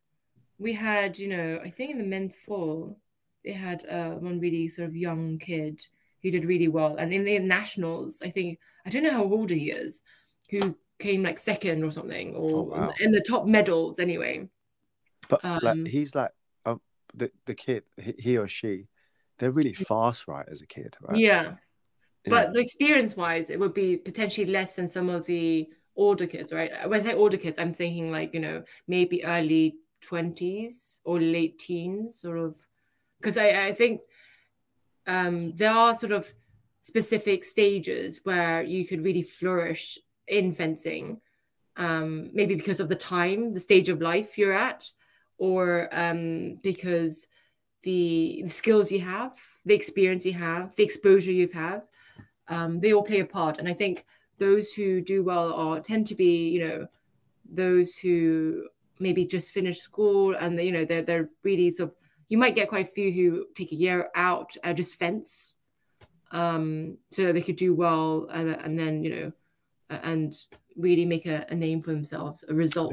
We had, I think in the men's fall, they had one really sort of young kid who did really well. And in the nationals, I think, I don't know how old he is, who came like 2nd or something, or in the top medals anyway. But he's like, the kid, he or she, they're really fast, right, as a kid, right? Yeah. But experience-wise, it would be potentially less than some of the older kids, right? When I say older kids, I'm thinking like, maybe early 20s or late teens, sort of. Because I think there are sort of specific stages where you could really flourish in fencing, maybe because of the time, the stage of life you're at, or because the skills you have, the experience you have, the exposure you've had. They all play a part, and I think those who do well tend to be, those who maybe just finished school, and they're really sort of. You might get quite a few who take a year out just fence, so they could do well, and then and really make a name for themselves, a result.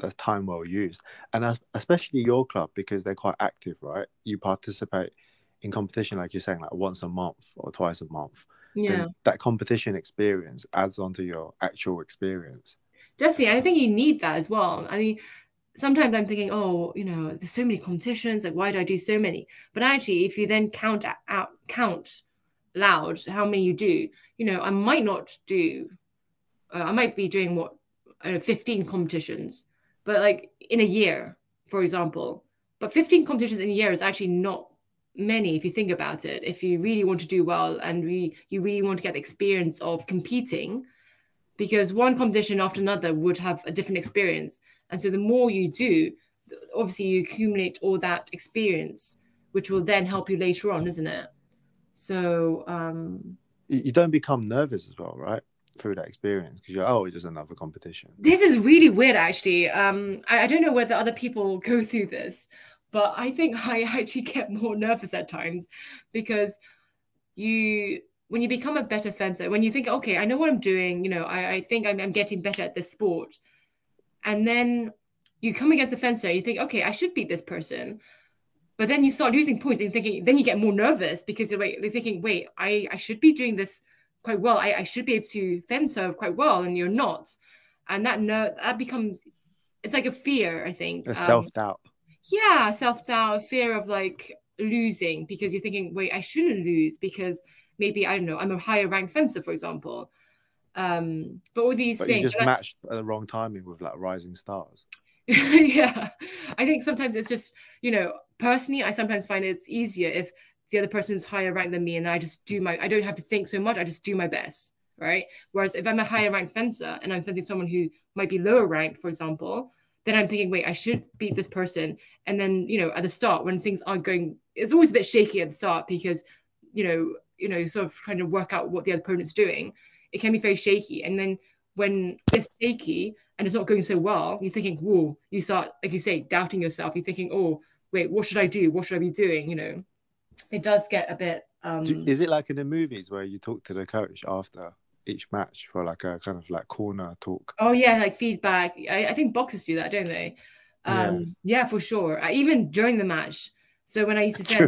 That's time well used, and especially your club because they're quite active, right? You participate in competition, like you're saying, like once a month or twice a month. Yeah, that competition experience adds on to your actual experience. Definitely. I think you need that as well. I mean, sometimes I'm thinking, there's so many competitions, like why do I do so many? But actually, if you then count loud how many you do, I might not do, I might be doing 15 competitions, but like in a year, for example. But 15 competitions in a year is actually not many if you think about it. If you really want to do well and you really want to get the experience of competing, because one competition after another would have a different experience, and so the more you do, obviously you accumulate all that experience, which will then help you later on, isn't it? So you don't become nervous as well, right, through that experience, because you're it's just another competition. This is really weird, actually. I don't know whether other people go through this, but I think I actually get more nervous at times, because when you become a better fencer, when you think, okay, I know what I'm doing, I think I'm getting better at this sport. And then you come against a fencer, you think, okay, I should beat this person. But then you start losing points and thinking, then you get more nervous because you're thinking, wait, I should be doing this quite well. I should be able to fence her quite well, and you're not. And that becomes, it's like a fear, I think. A self-doubt. Yeah, self-doubt, fear of like losing, because you're thinking, wait, I shouldn't lose because maybe, I don't know, I'm a higher ranked fencer, for example. But all these things. You just matched at the wrong timing with like rising stars. Yeah. I think sometimes it's just, personally, I sometimes find it's easier if the other person's higher ranked than me, and I don't have to think so much, I just do my best, right? Whereas if I'm a higher ranked fencer and I'm fencing someone who might be lower ranked, for example, then I'm thinking, wait, I should beat this person. And then, at the start, when things aren't going, it's always a bit shaky at the start because, you're sort of trying to work out what the other opponent's doing. It can be very shaky. And then when it's achy and it's not going so well, you're thinking, whoa, you start, like you say, doubting yourself. You're thinking, oh, wait, what should I do? What should I be doing? You know, it does get a bit... Is it like in the movies where you talk to the coach after each match for like a kind of like corner talk? Oh, yeah, like feedback. I think boxers do that, don't they? Yeah, for sure. Even during the match. So when I used to say,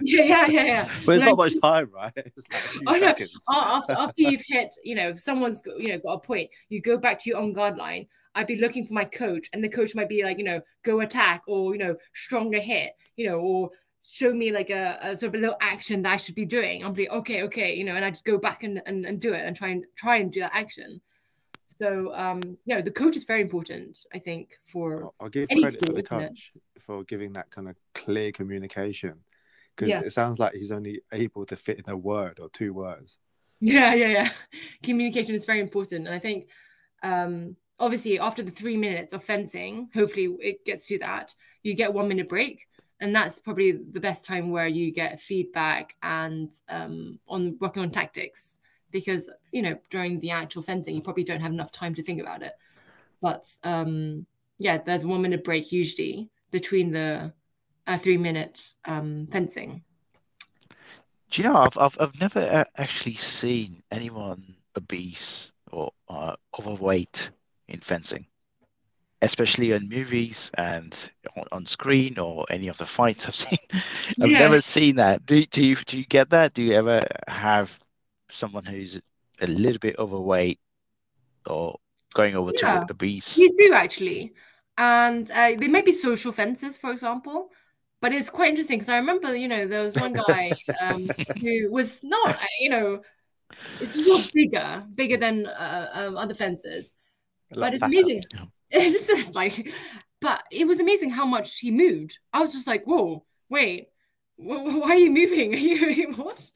yeah. But it's not much time, right? It's like a few seconds. No. After you've hit, you know, someone's got, you know, got a point, you go back to your own guard line. I'd be looking for my coach, and the coach might be like, you know, go attack, or, you know, stronger hit, you know, or show me like a sort of a little action that I should be doing. I'm like, okay, you know, and I just go back and do it and try and do that action. So, you know, the coach is very important, I think, for I'll give any credit sport, to the coach for giving that kind of clear communication, because it sounds like he's only able to fit in a word or two words. Yeah. Communication is very important. And I think, obviously, after the 3 minutes of fencing, hopefully it gets to that, you get 1 minute break. And that's probably the best time where you get feedback and on working on tactics. Because, you know, during the actual fencing, you probably don't have enough time to think about it. But, there's 1 minute break usually between the 3 minute fencing. Do you know, I've never actually seen anyone obese or overweight in fencing, especially in movies and on screen or any of the fights I've seen. I've never seen that. Do you get that? Do you ever have someone who's a little bit overweight or going over to obese? You do, actually. And they might be social fences, for example. But it's quite interesting because I remember, you know, there was one guy who was not, you know, it's just bigger than other fences. But it's amazing. It's just like, but it was amazing how much he moved. I was just like, whoa, wait, why are you moving? Are you what?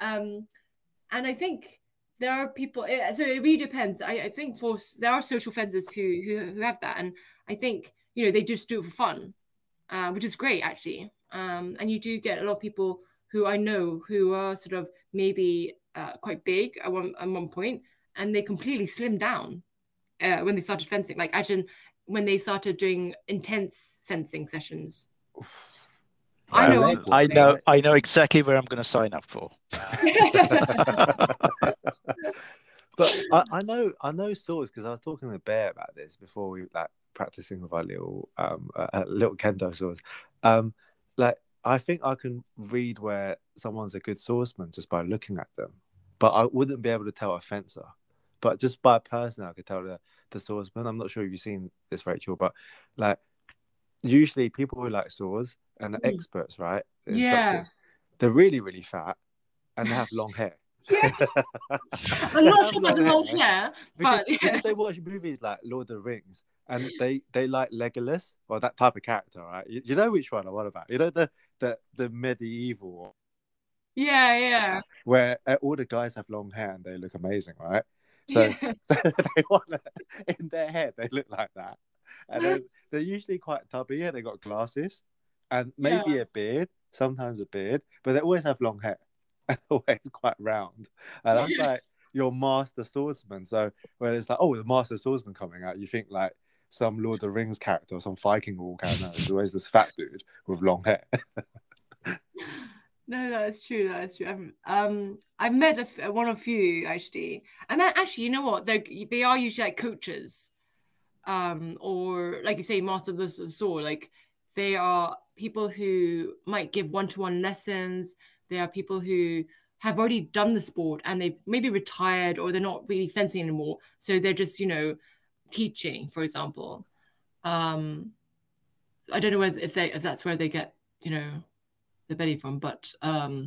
And I think there are people, so it really depends. I think there are social fencers who have that. And I think, you know, they just do it for fun, which is great, actually. And you do get a lot of people who I know who are sort of maybe quite big at one point, and they completely slimmed down when they started fencing. Like, actually, when they started doing intense fencing sessions. Oof. I know exactly where I'm going to sign up for. But I know stories, because I was talking to Bear about this before we were like practicing with our little kendo swords. Like, I think I can read where someone's a good swordsman just by looking at them, but I wouldn't be able to tell a fencer. But just by a person, I could tell the swordsman. I'm not sure if you've seen this, Rachel, but like, usually people who like swords and the experts, right? They're really, really fat and they have long hair. Yes. I'm not sure about the long hair, but because they watch movies like Lord of the Rings, and they like Legolas, or that type of character, right? You know which one I want about. You know, the medieval. Yeah. Where all the guys have long hair and they look amazing, right? So they want it in their head. They look like that. And they're usually quite tubby, and they got glasses and maybe a beard, sometimes a beard, but they always have long hair and always quite round. And that's like your master swordsman. So when it's like, oh, the master swordsman coming out, you think like some Lord of the Rings character or some Viking will come out. There's always this fat dude with long hair. No, that's true. I've met one of you, actually. And then, actually, you know what? They are usually like coaches. Or like you say, master of the sword. Like, they are people who might give one-to-one lessons. They are people who have already done the sport and they've maybe retired, or they're not really fencing anymore, so they're just, you know, teaching, for example. I don't know if that's where they get, you know, the belly from, but I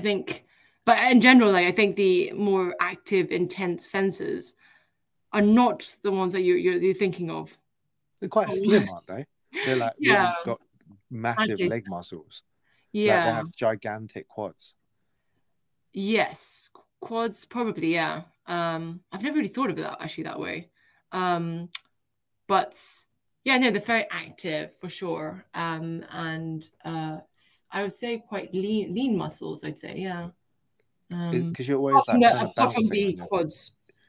think, but in general, like, I think the more active, intense fencers are not the ones that you're thinking of. They're quite slim, aren't they? They're like, got massive leg muscles. Yeah. Like, they have gigantic quads. Yes, quads probably, yeah. I've never really thought of that, actually, that way. But, yeah, no, they're very active, for sure. And I would say quite lean muscles, I'd say, yeah. Because you're always like kind of bouncing.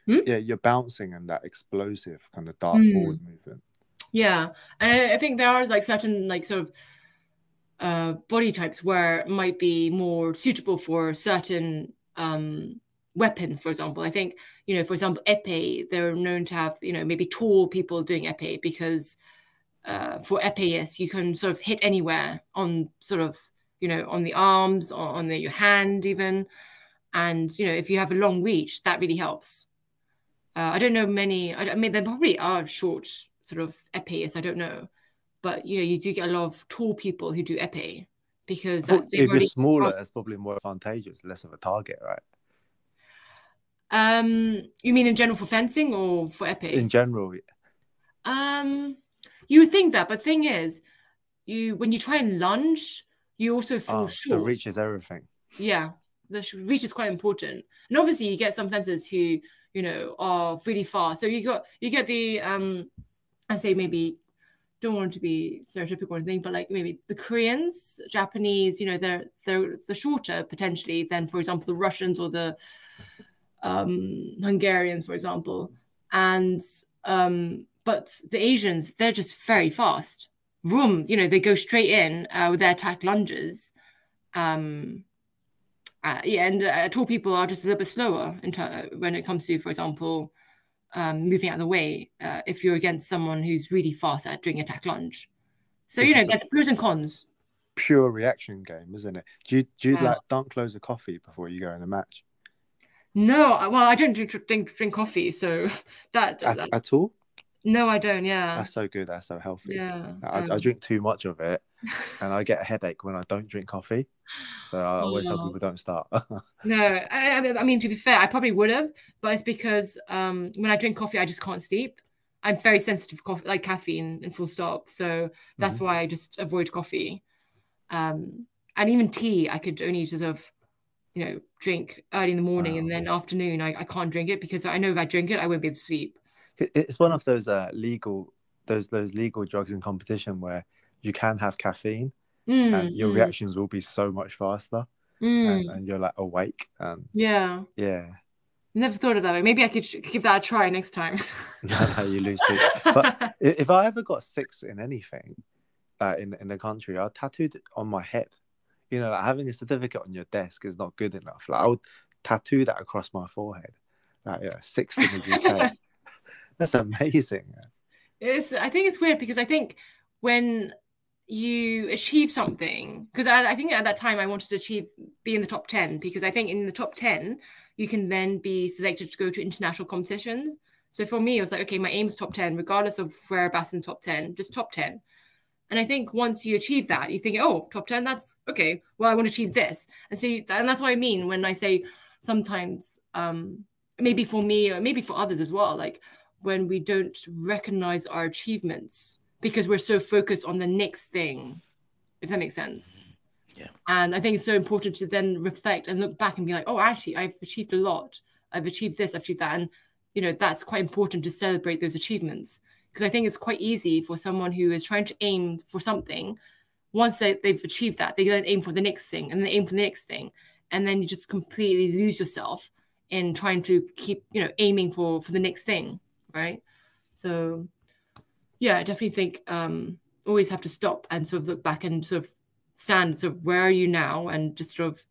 Yeah, you're bouncing and that explosive kind of dart forward movement. Yeah, and I think there are like certain like sort of body types where it might be more suitable for certain weapons. For example, I think, you know, for example, épée, they're known to have, you know, maybe tall people doing épée because for épée, yes, you can sort of hit anywhere on sort of, you know, on the arms or on your hand even. And, you know, if you have a long reach, that really helps. I don't know many, I mean, there probably are short sort of épées, I don't know. But, you know, you do get a lot of tall people who do épée because... If you're smaller, it's probably more advantageous, less of a target, right? You mean in general for fencing or for épée? In general, yeah. You would think that, but the thing is, when you try and lunge, you also fall short. The reach is everything. Yeah, the reach is quite important. And obviously you get some fencers who, you know, are really fast. So you get the, I'd say maybe... don't want to be stereotypical or anything, but like maybe the Koreans, Japanese, you know, they're shorter potentially than, for example, the Russians or the Hungarians, for example. And but the Asians, they're just very fast. Vroom, you know, they go straight in with their attack lunges. Tall people are just a little bit slower when it comes to, for example, moving out of the way if you're against someone who's really fast at doing attack lunge. So this, you know, there's pros and cons. Pure reaction game, isn't it? Do you like don't close a coffee before you go in a match? No, well, I don't drink coffee, so that at all. No, I don't. Yeah, that's so good. That's so healthy. Yeah, I drink too much of it, and I get a headache when I don't drink coffee. So I always tell people don't start. No, I mean, to be fair, I probably would have, but it's because when I drink coffee, I just can't sleep. I'm very sensitive to coffee, like caffeine, and full stop. So that's why I just avoid coffee, and even tea. I could only just sort of, you know, drink early in the morning, and then afternoon I can't drink it because I know if I drink it, I won't be able to sleep. It's one of those legal drugs in competition where you can have caffeine and your reactions will be so much faster and you're like awake. Yeah. Never thought of that way. Maybe I could give that a try next time. No, you lose sleep. But if I ever got six in anything in the country, I tattooed on my head. You know, like having a certificate on your desk is not good enough. Like I would tattoo that across my forehead. Like, yeah, six in the UK. That's amazing. I think it's weird because I think when you achieve something, because I think at that time I wanted to be in the top 10 because I think in the top 10, you can then be selected to go to international competitions. So for me, it was like, okay, my aim is top 10, regardless of whereabouts in top 10, just top 10. And I think once you achieve that, you think, oh, top 10, that's okay. Well, I want to achieve this. And so, and that's what I mean when I say sometimes, maybe for me or maybe for others as well, like, when we don't recognize our achievements because we're so focused on the next thing, if that makes sense. Yeah. And I think it's so important to then reflect and look back and be like, oh, actually, I've achieved a lot. I've achieved this, I've achieved that. And, you know, that's quite important to celebrate those achievements because I think it's quite easy for someone who is trying to aim for something. Once they've achieved that, they then aim for the next thing and they aim for the next thing. And then you just completely lose yourself in trying to keep, you know, aiming for the next thing. Right, so yeah, I definitely think always have to stop and sort of look back and sort of stand sort of where are you now and just sort of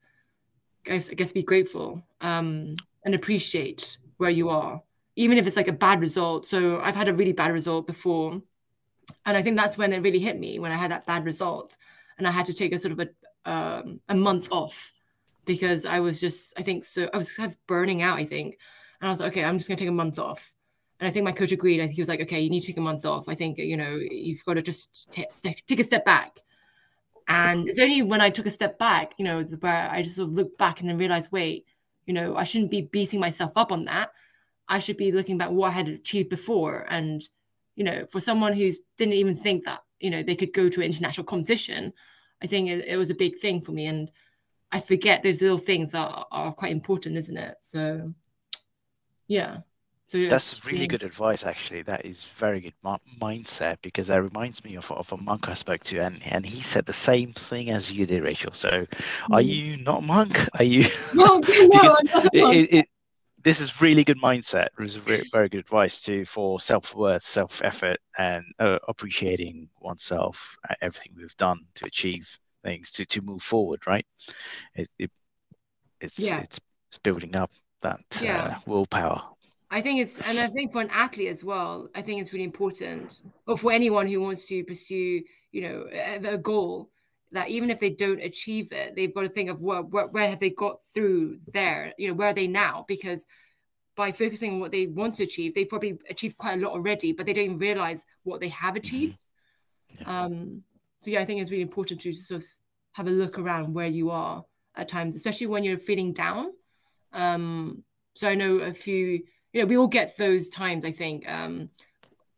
I guess be grateful and appreciate where you are, even if it's like a bad result. So I've had a really bad result before, and I think that's when it really hit me when I had that bad result and I had to take a sort of a month off because I was just I was kind of burning out, I think, and I was like, okay, I'm just gonna take a month off. And I think my coach agreed. I think he was like, okay, you need to take a month off. I think, you know, you've got to just take a step back. And it's only when I took a step back, you know, where I just sort of looked back and then realized, wait, you know, I shouldn't be beating myself up on that. I should be looking back what I had achieved before. And, you know, for someone who didn't even think that, you know, they could go to an international competition, I think it was a big thing for me. And I forget those little things are quite important, isn't it? So, yeah. So that's really good advice, actually. That is very good mindset, because that reminds me of a monk I spoke to, and he said the same thing as you did, Rachel. So are you not a monk? Are you? No, this is really good mindset. It was very good advice too, for self-worth, self-effort, and appreciating oneself, everything we've done to achieve things, to move forward, right? It's building up that willpower. I think it's, and I think for an athlete as well, I think it's really important, or for anyone who wants to pursue, a goal, that even if they don't achieve it, they've got to think of where have they got through there, where are they now? Because by focusing on what they want to achieve, they probably achieved quite a lot already, but they don't even realize what they have achieved. Mm-hmm. Yeah. I think it's really important to sort of have a look around where you are at times, especially when you're feeling down. So I know a few, we all get those times, I think,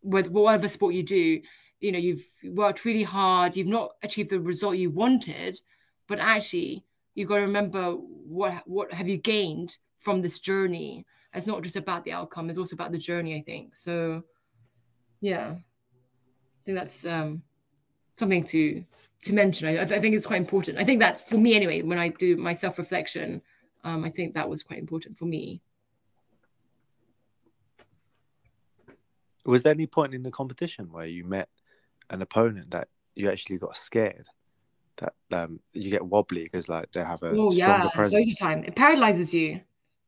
with whatever sport you do. You've worked really hard, you've not achieved the result you wanted, but actually you've got to remember what have you gained from this journey. It's not just about the outcome, it's also about the journey, I think. So yeah, I think that's something to mention. I think it's quite important. I think that's, for me anyway, when I do my self-reflection, I think that was quite important for me. Was there any point in the competition where you met an opponent that you actually got scared, that you get wobbly because like they have a stronger presence? Those time it paralyzes you.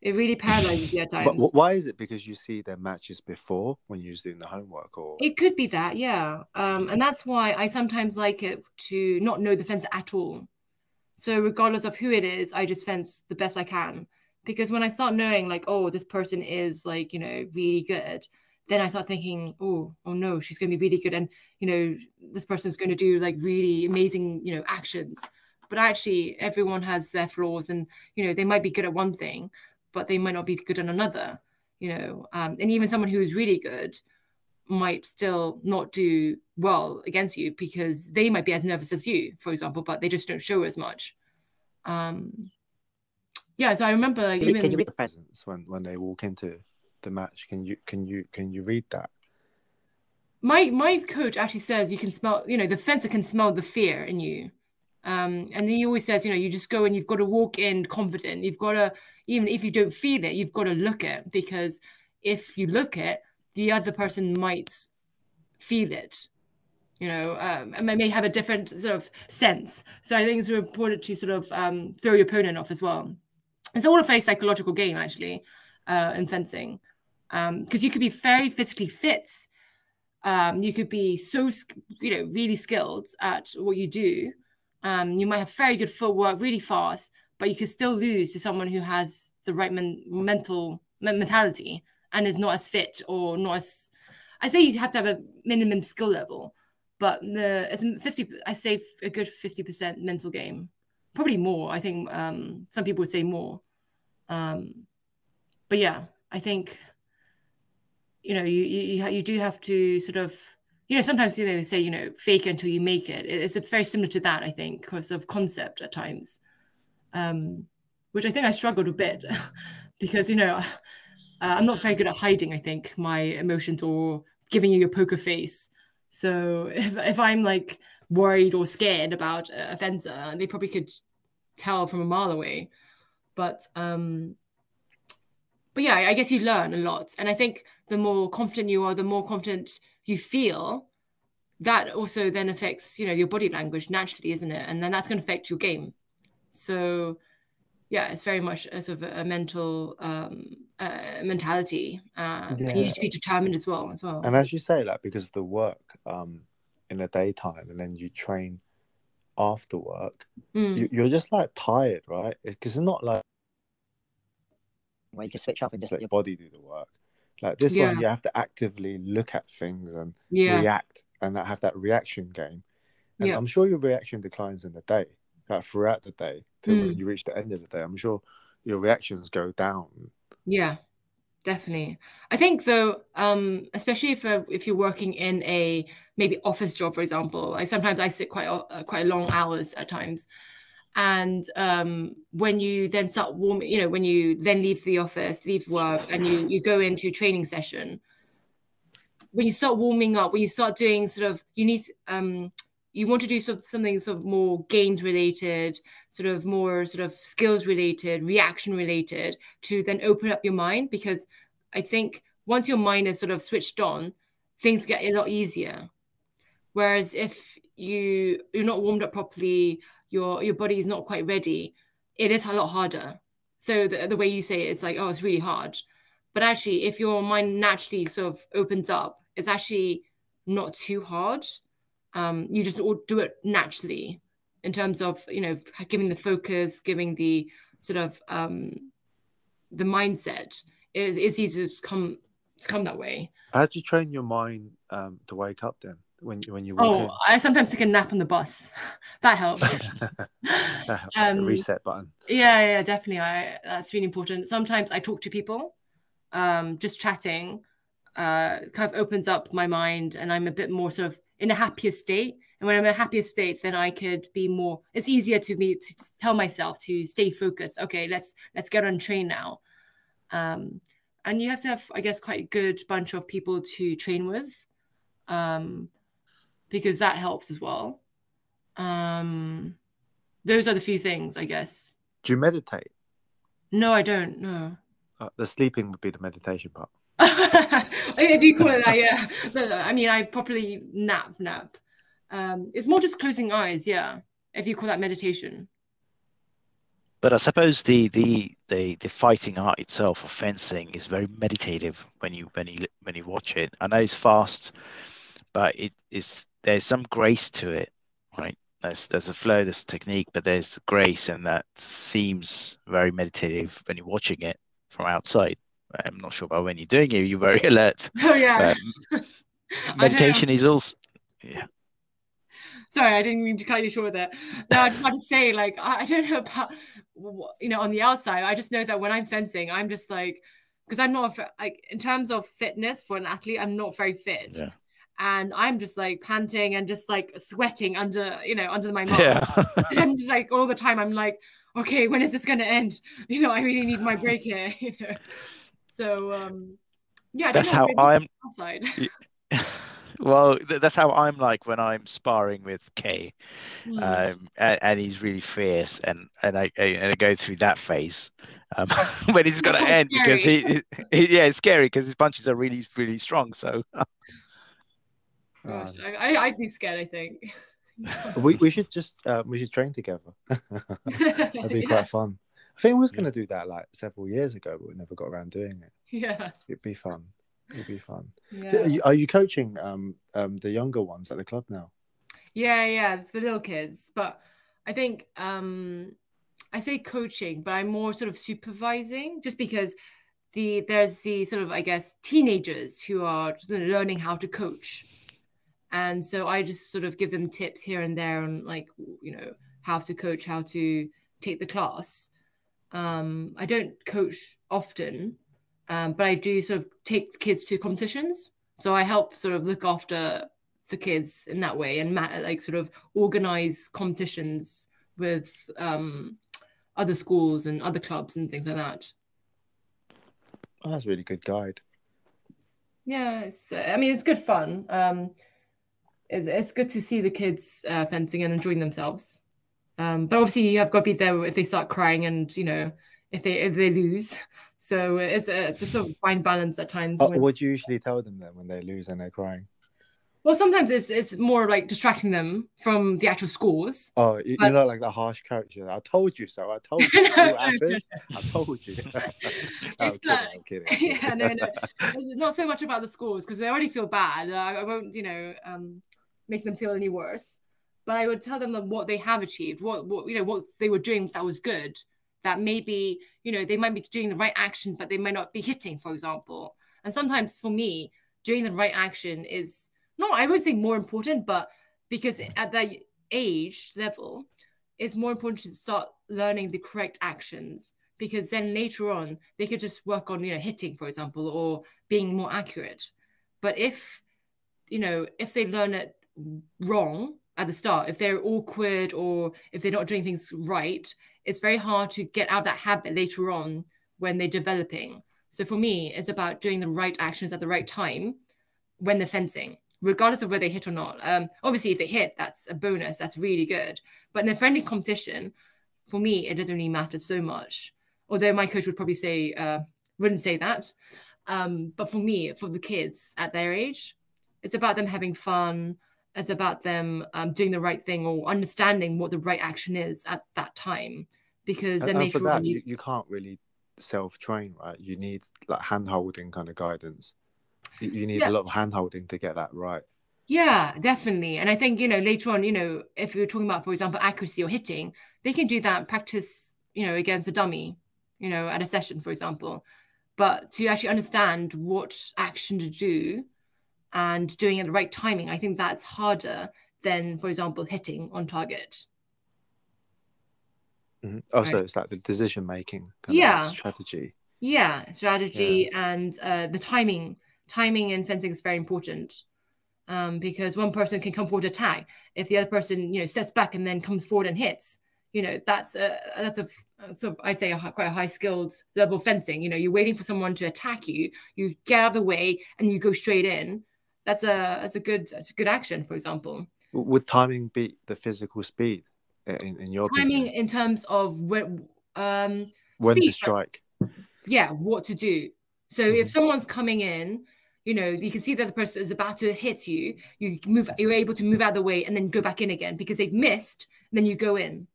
It really paralyzes you at times. But why is it? Because you see their matches before when you're doing the homework, or it could be that, yeah. And that's why I sometimes like it to not know the fence at all. So regardless of who it is, I just fence the best I can, because when I start knowing like, oh, this person is like really good, then I start thinking, oh no, she's going to be really good, and this person's going to do like really amazing, actions. But actually, everyone has their flaws, and they might be good at one thing, but they might not be good at another. And even someone who is really good might still not do well against you, because they might be as nervous as you, for example, but they just don't show as much. So I remember, like, can you read the presence when they walk into the match? Can you read that? My coach actually says you can smell, the fencer can smell the fear in you, and he always says, you just go, and you've got to walk in confident. You've got to, even if you don't feel it, you've got to look it, because if you look it, the other person might feel it, and they may have a different sort of sense. So I think it's important to sort of throw your opponent off as well. It's all a very psychological game, actually, in fencing. Because you could be very physically fit, you could be so really skilled at what you do, you might have very good footwork, really fast, but you could still lose to someone who has the right mentality and is not as fit, or not as, I say you have to have a minimum skill level, but a good 50% mental game, probably more, I think. Some people would say more, but yeah, I think you do have to sort of, sometimes they say, fake until you make it. It's very similar to that, I think, because of concept at times, which I think I struggled a bit because, I'm not very good at hiding, I think, my emotions, or giving you your poker face. So if I'm like worried or scared about a fencer, they probably could tell from a mile away. But yeah, I guess you learn a lot. And I think the more confident you are, the more confident you feel, that also then affects, your body language naturally, isn't it? And then that's going to affect your game. So yeah, it's very much a sort of a mental mentality. And you need to be determined as well. And as you say, like, because of the work in the daytime, and then you train after work, you're just like tired, right? Because it's not like, where you can switch up and just let your body do the work. Like this one, you have to actively look at things and react, and have that reaction game. And I'm sure your reaction declines in the day, like throughout the day, till when you reach the end of the day. I'm sure your reactions go down. Yeah, definitely. I think though, especially if you're working in a maybe office job, for example, I sit quite long hours at times. And when you then start warming, you know, when you then leave the office, leave work, and you go into your training session, when you start warming up, when you start doing sort of, you need, you want to do something sort of more games related, sort of more sort of skills related, reaction related, to then open up your mind. Because I think once your mind is sort of switched on, things get a lot easier. Whereas if you're not warmed up properly, your body is not quite ready, it is a lot harder. So the way you say it, it's like, oh, it's really hard. But actually, if your mind naturally sort of opens up, it's actually not too hard. You just all do it naturally in terms of, you know, giving the focus, giving the sort of the mindset. It's easy to come that way. How do you train your mind to wake up then? When you walk in? I sometimes take a nap on the bus. That helps. That's a reset button. Yeah, definitely. That's really important. Sometimes I talk to people, just chatting, kind of opens up my mind, and I'm a bit more sort of in a happier state. And when I'm in a happier state, then I could be more. It's easier to me to tell myself to stay focused. Okay, let's get on train now. And you have to have, I guess, quite a good bunch of people to train with. Because that helps as well. Those are the few things, I guess. Do you meditate? No, I don't, no. The sleeping would be the meditation part. If you call it that, yeah. I mean, I probably nap. It's more just closing eyes, yeah, if you call that meditation. But I suppose the fighting art itself, or fencing, is very meditative when you watch it. I know it's fast, but it is. There's some grace to it, right? There's a flow, there's technique, but there's grace, and that seems very meditative when you're watching it from outside. I'm not sure about when you're doing it. You're very alert. Oh yeah. Meditation is also. Yeah. Sorry, I didn't mean to cut you short there. No, I just want to say, like, I don't know about, you know, on the outside. I just know that when I'm fencing, I'm just like, because I'm not like, in terms of fitness for an athlete, I'm not very fit. Yeah. And I'm just like panting and just like sweating under my mask. Yeah. I'm just like all the time. I'm like, okay, when is this going to end? You know, I really need my break here. You know, so yeah. That's how I'm. Well, that's how I'm like when I'm sparring with Kay, and he's really fierce, and I go through that phase when it's going to end, because it's scary because his punches are really, really strong. So. Gosh, I'd be scared, I think. we should just we should train together. That'd be quite fun. I think we was going to do that like several years ago, but we never got around doing it. Yeah, it'd be fun. Yeah. Are you coaching the younger ones at the club now? Yeah, the little kids. But I think I say coaching, but I'm more sort of supervising, just because there's the sort of, I guess, teenagers who are learning how to coach. And so I just sort of give them tips here and there on, like, you know, how to coach, how to take the class. I don't coach often, but I do sort of take the kids to competitions. So I help sort of look after the kids in that way and like sort of organize competitions with other schools and other clubs and things like that. Oh, that's a really good guide. Yeah, it's good fun. It's good to see the kids fencing and enjoying themselves, but obviously you have got to be there if they start crying and, you know, if they lose. So it's a sort of fine balance at times. What do you usually tell them then when they lose and they're crying? Well, sometimes it's more like distracting them from the actual scores. Oh, you're not like the harsh coach. Like, I told you so. I told you. I told you. I'm kidding. Yeah, no. Not so much about the scores because they already feel bad. I won't, you know. Make them feel any worse, but I would tell them what they have achieved, what you know, what they were doing that was good, that maybe, you know, they might be doing the right action but they might not be hitting, for example. And sometimes for me, doing the right action is not, I would say, more important, but because at that age level it's more important to start learning the correct actions, because then later on they could just work on, you know, hitting, for example, or being more accurate. But if they learn it wrong at the start, if they're awkward or if they're not doing things right, it's very hard to get out of that habit later on when they're developing. So for me, it's about doing the right actions at the right time when they're fencing, regardless of whether they hit or not. Obviously, if they hit, that's a bonus. That's really good. But in a friendly competition, for me, it doesn't really matter so much. Although my coach would probably say, wouldn't say that. But for me, for the kids at their age, it's about them having fun. It's about them doing the right thing or understanding what the right action is at that time, because then and for that, you can't really self-train, right? You need like hand-holding kind of guidance. You need a lot of hand-holding to get that right. Yeah, definitely. And I think, later on, if you're talking about, for example, accuracy or hitting, they can do that practice, against a dummy, at a session, for example. But to actually understand what action to do and doing it at the right timing, I think that's harder than, for example, hitting on target. Mm-hmm. Also, right? It's like the decision-making kind of strategy. Yeah, strategy and the timing. Timing in fencing is very important because one person can come forward to attack. If the other person, steps back and then comes forward and hits, that's a sort of, I'd say, quite a high-skilled level of fencing. You're waiting for someone to attack you. You get out of the way and you go straight in. That's a good action, for example. Would timing beat the physical speed in your timing opinion? In terms of when speed, to strike? Yeah, what to do. So if someone's coming in, you can see that the person is about to hit you. You move. You're able to move out of the way and then go back in again because they've missed. And then you go in.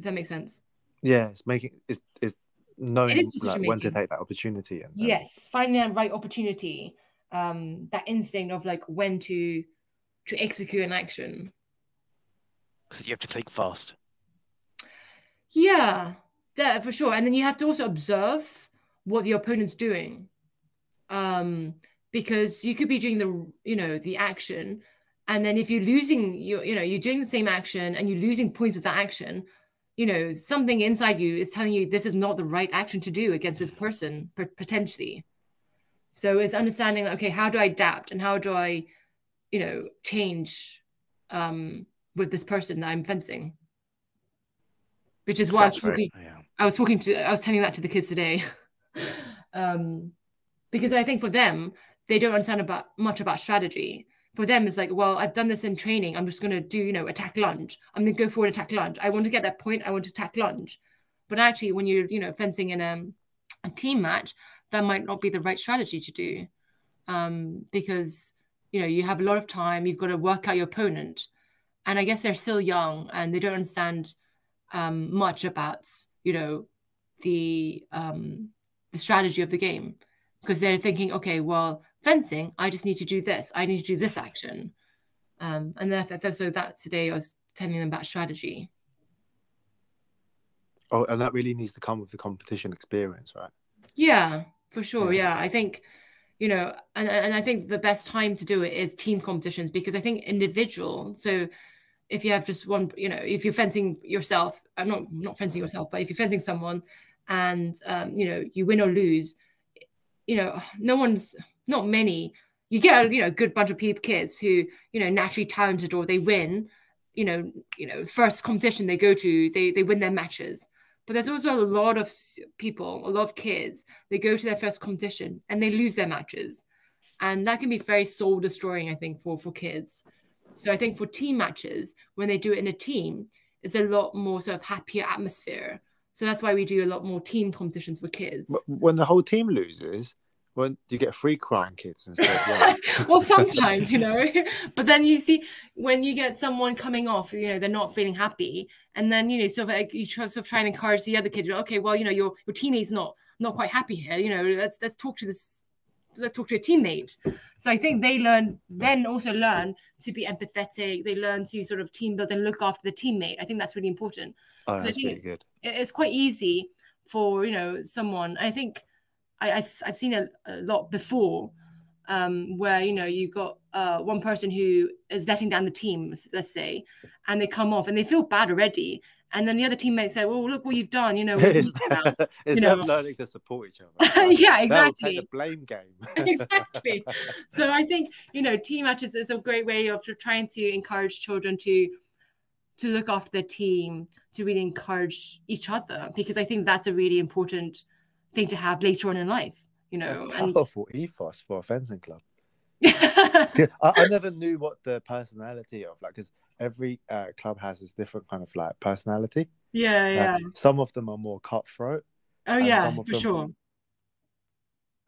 If that makes sense. Yeah, it's knowing when to take that opportunity. And yes, finding that right opportunity, that instinct of like when to execute an action. So you have to think fast. Yeah, for sure. And then you have to also observe what the opponent's doing, because you could be doing the action, and then if you're losing, you're doing the same action and you're losing points with that action. Something inside you is telling you this is not the right action to do against this person, potentially. So it's understanding, okay, how do I adapt and how do I, change with this person that I'm fencing? Which is why I was telling that to the kids today. Because I think for them, they don't understand much about strategy. For them, it's like, well, I've done this in training. I'm just going to do, attack lunge. I'm going to go forward and attack lunge. I want to get that point. I want to attack lunge. But actually, when you're, fencing in a team match, that might not be the right strategy to do because, you have a lot of time. You've got to work out your opponent. And I guess they're still young and they don't understand much about, the strategy of the game because they're thinking, okay, well, fencing, I just need to do this. I need to do this action. And then so that today I was telling them about strategy. Oh, and that really needs to come with the competition experience, right? Yeah, for sure. Yeah. I think, and I think the best time to do it is team competitions because I think individual. So if you have just one, if you're fencing yourself, not fencing yourself, but if you're fencing someone and, you win or lose, not many. You get a good bunch of kids who naturally talented or they win. First competition they go to, they win their matches. But there's also a lot of people, a lot of kids. They go to their first competition and they lose their matches, and that can be very soul destroying, I think, for kids. So I think for team matches, when they do it in a team, it's a lot more sort of happier atmosphere. So that's why we do a lot more team competitions for kids. When the whole team loses. Well, you get free crying kids instead of one. Well, sometimes, But then you see when you get someone coming off, they're not feeling happy. And then, you sort of try and encourage the other kid. Okay, well, your teammate's not quite happy here. Let's talk to this. Let's talk to your teammate. So I think they learn to be empathetic. They learn to sort of team build and look after the teammate. I think that's really important. Oh, so that's really good. It's quite easy for, someone. I think I've seen a lot before where, you know, you've got one person who is letting down the teams, let's say, and they come off and they feel bad already. And then the other teammates say, well, look what you've done, you know. It's them learning to support each other. Right? Yeah, exactly. The blame game. Exactly. So I think, you know, team matches is a great way of trying to encourage children to look after their team, to really encourage each other, because I think that's a really important thing to have later on in life, you know. That's powerful ethos for a fencing club. I never knew what the personality of, like, because every club has this different kind of, like, personality. Yeah, yeah. Some of them are more cutthroat. Oh, yeah, for sure.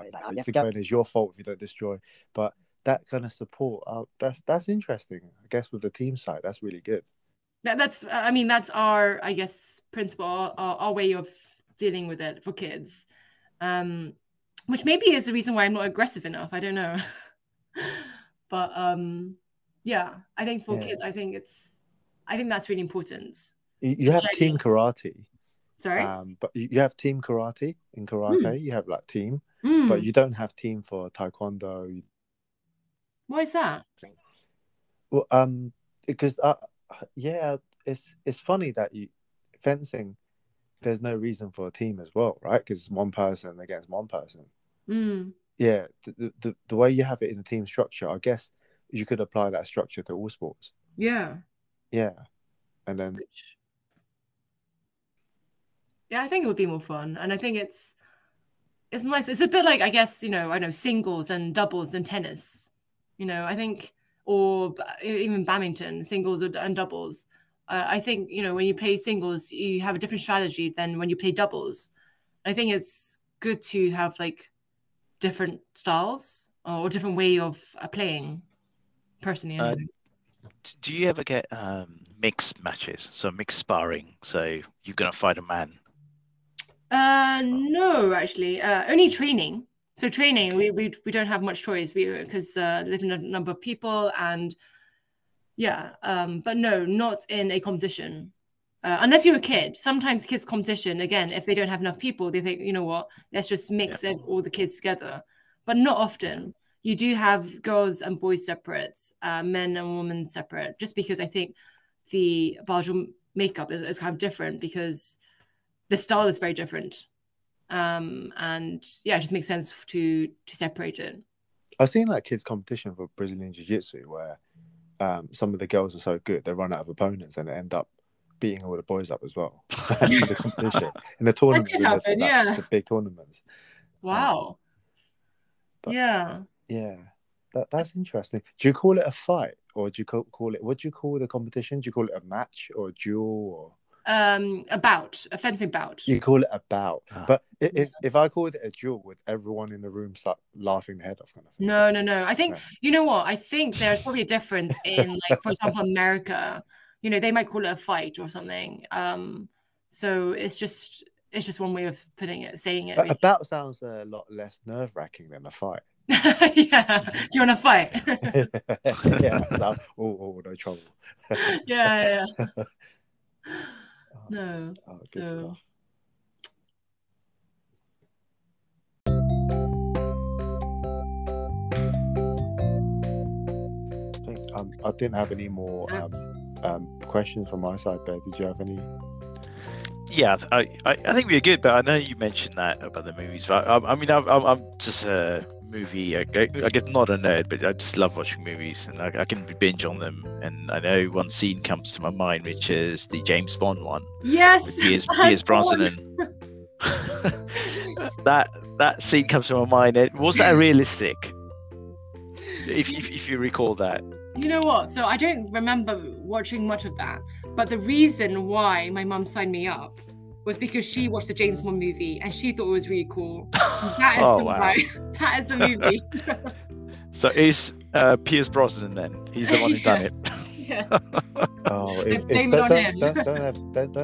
It's your fault if you don't destroy. But that kind of support, that's interesting. I guess with the team side, that's really good. That's our, I guess, principle, our way of dealing with it for kids, which maybe is the reason why I'm not aggressive enough. I don't know. But I think for kids, I think that's really important. You have team karate. Sorry? But you have team karate in karate. You have, like, team, but you don't have team for taekwondo. Why is that? Well, because it's funny that fencing, there's no reason for a team as well, right? Because it's one person against one person. Yeah, the way you have it in the team structure, I guess you could apply that structure to all sports. Yeah. Yeah. And then... yeah, I think it would be more fun. And I think it's nice. It's a bit like, I guess, you know, I don't know, singles and doubles and tennis. You know, I think... or even badminton, singles and doubles. I think, you know, when you play singles, you have a different strategy than when you play doubles. I think it's good to have, like... different styles or different way of playing, personally. Do you ever get mixed matches, so mixed sparring, so you're gonna fight a man? No, actually, only training. So training, we don't have much choice because limited number of people, and but no, not in a competition. Unless you're a kid, sometimes kids competition, again, if they don't have enough people, they think, you know what, let's just mix all the kids together. But not often. You do have girls and boys separate, men and women separate, just because I think the biological makeup is kind of different because the style is very different. It just makes sense to separate it. I've seen, like, kids competition for Brazilian Jiu-Jitsu where some of the girls are so good, they run out of opponents and they end up beating all the boys up as well in the competition, in the tournaments, the big tournaments. Wow. That's interesting. Do you call it a fight, or do you call it? What do you call the competition? Do you call it a match or a duel? Or... a fencing bout. You call it a bout, but if I called it a duel, would everyone in the room start laughing their head off? Kind of thing? No. I think you know what? I think there's probably a difference in, like, for example, America. You know, they might call it a fight or something. So it's just one way of putting it, saying it. Really. A bout sounds a lot less nerve-wracking than a fight. Yeah. Do you want to fight? No trouble. Yeah. No. Oh, good stuff. I think I didn't have any more... question from my side there. Did you have any? Yeah, I think we're good, but I know you mentioned that about the movies, but I'm just a movie, I guess, not a nerd, but I just love watching movies, and I can binge on them. And I know one scene comes to my mind, which is the James Bond one. Yes, with Pierce Brosnan. that scene comes to my mind. Was that realistic? If you recall that. You know what? So I don't remember watching much of that, but the reason why my mum signed me up was because she watched the James Bond movie and she thought it was really cool. That is the movie. So it's Pierce Brosnan then? He's the one who's done it. Yeah. Oh, don't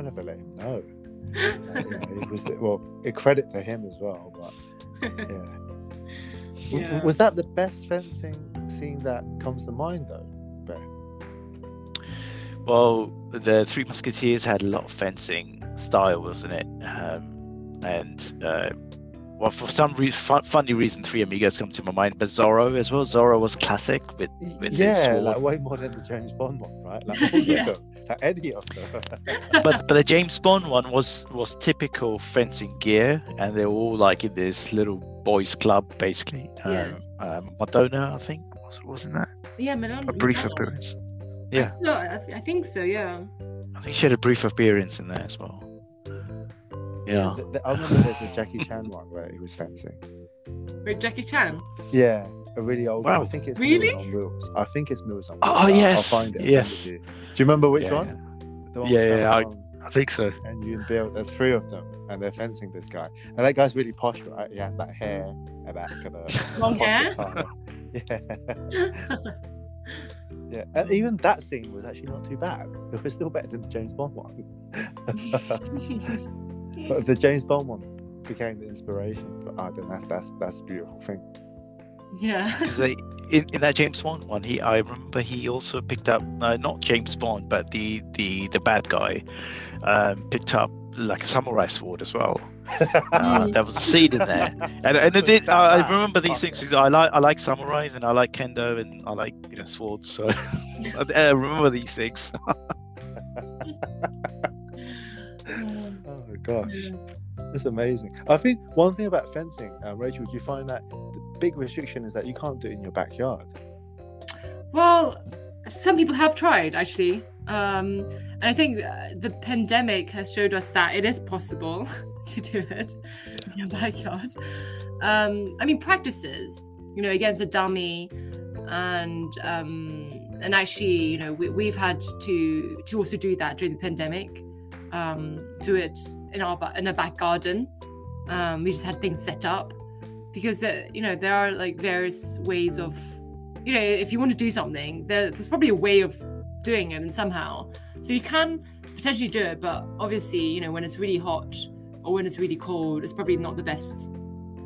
ever let him know. A credit to him as well, but yeah. Yeah. Was that the best fencing scene that comes to mind, though, Ben? Well, the Three Musketeers had a lot of fencing style, wasn't it? And Well, for some funny reason, Three Amigos come to my mind, but Zorro as well. Zorro was classic with his sword. Yeah, like way more than the James Bond one, right? Like, any of them. But the James Bond one was typical fencing gear, and they're all like in this little boys' club, basically. Yes. Madonna, I think, wasn't that? Yeah, Madonna. A brief appearance. Yeah. No, I think so. Yeah. I think she had a brief appearance in there as well. Yeah. I remember there's the Jackie Chan one where he was fencing. With Jackie Chan? Yeah, a really old one. I think it's Mills on Wills. Oh, yes. I'll find it. Yes. Do you remember which one? The one I think so. And you and Bill, there's three of them, and they're fencing this guy. And that guy's really posh, right? He has that hair and that kind of long hair. Yeah. Yeah, and even that scene was actually not too bad. It was still better than the James Bond one. But the James Bond one became the inspiration for Arden. That's a beautiful thing. Yeah. Because in that James Bond one, I remember he also picked up, not James Bond, but the bad guy picked up like a samurai sword as well. There was a scene in there, and it did. I remember these things because I like samurais and I like kendo and I like swords. So I remember these things. Gosh, that's amazing. I think one thing about fencing, Rachel, do you find that the big restriction is that you can't do it in your backyard? Well, some people have tried, actually. And I think the pandemic has showed us that it is possible to do it in your backyard. I mean, practices, against a dummy, and actually, we've had to also do that during the pandemic. Do it in a back garden. We just had things set up because there are like various ways of if you want to do something, there's probably a way of doing it, and somehow so you can potentially do it. But obviously, when it's really hot or when it's really cold, it's probably not the best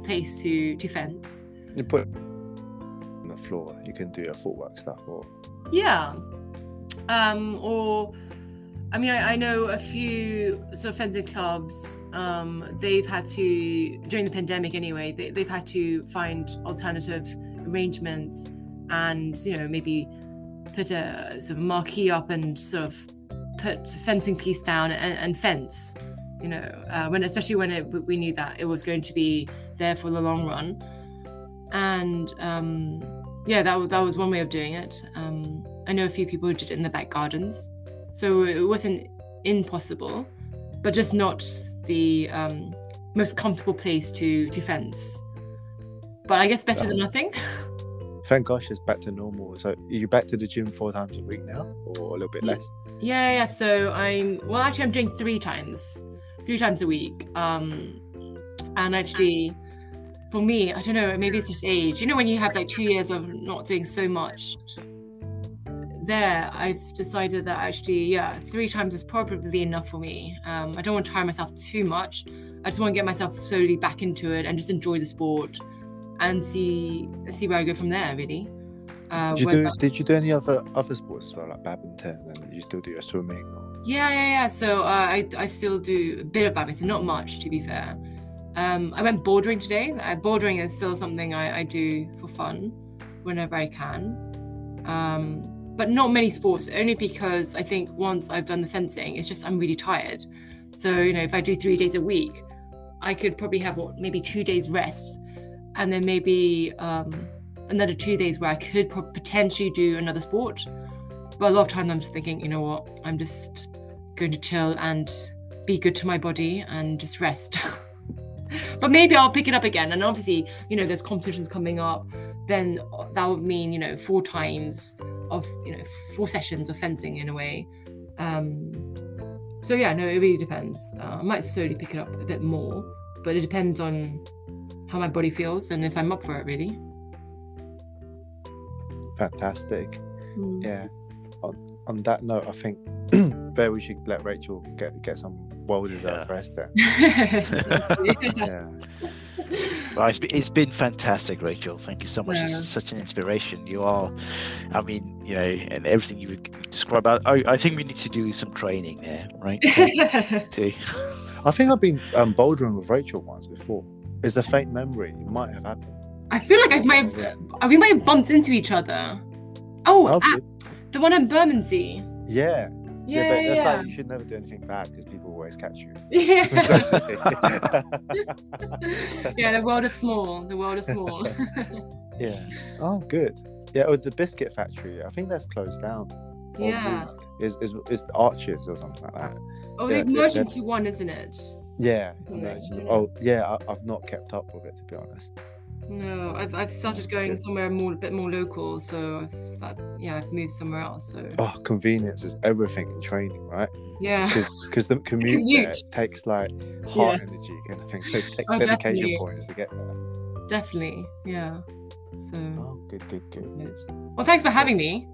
place to fence. You put it on the floor. You can do your footwork stuff, or or. I mean, I know a few sort of fencing clubs, they've had to, during the pandemic anyway, they've had to find alternative arrangements and, maybe put a sort of marquee up and sort of put a fencing piece down and fence, especially when we knew that it was going to be there for the long run. And that was one way of doing it. I know a few people who did it in the back gardens. So it wasn't impossible, but just not the most comfortable place to fence. But I guess better than nothing. Thank gosh it's back to normal. So are you back to the gym 4 times a week now, or a little bit less? Yeah. So I'm doing 3 times a week. And actually, for me, I don't know, maybe it's just age. When you have like 2 years of not doing so much, there I've decided that actually 3 times is probably enough for me. I don't want to tire myself too much. I just want to get myself slowly back into it and just enjoy the sport and see where I go from there, really. Did you do any other sports as well, like badminton, and you still do your swimming or... So I still do a bit of badminton, not much to be fair. I went bouldering today. Bouldering is still something I do for fun whenever I can. But not many sports, only because I think once I've done the fencing, it's just I'm really tired. So, if I do 3 days a week, I could probably have maybe 2 days rest, and then maybe another 2 days where I could potentially do another sport. But a lot of times I'm just thinking, what, I'm just going to chill and be good to my body and just rest. But maybe I'll pick it up again. And obviously, there's competitions coming up. Then that would mean 4 times of 4 sessions of fencing in a way. It really depends. I might slowly pick it up a bit more, but it depends on how my body feels and if I'm up for it, really. Fantastic. Yeah, on that note, I think there we should let Rachel get some well-deserved rest there. Well, it's been fantastic, Rachel. Thank you so much. It's such an inspiration. You are, and everything you would describe. I think we need to do some training there, right? I think I've been bouldering with Rachel once before. It's a faint memory. It might have happened. I feel like we might have bumped into each other. Oh, the one in Bermondsey. Yeah. Yeah, like, you should never do anything bad because people always catch you. Yeah. Yeah, the world is small. Yeah. Oh, good. Yeah, or the Biscuit Factory. I think that's closed down. Yeah. It's the Arches or something like that. Oh, they've merged into one, isn't it? Yeah. Oh, yeah. I've not kept up with it, to be honest. No, I've started going somewhere a bit more local, so I've moved somewhere else. So convenience is everything in training, right? Yeah, because the commute there takes like heart energy kind of thing. So take dedication points to get there. Definitely, yeah. So good. Well, thanks for having me.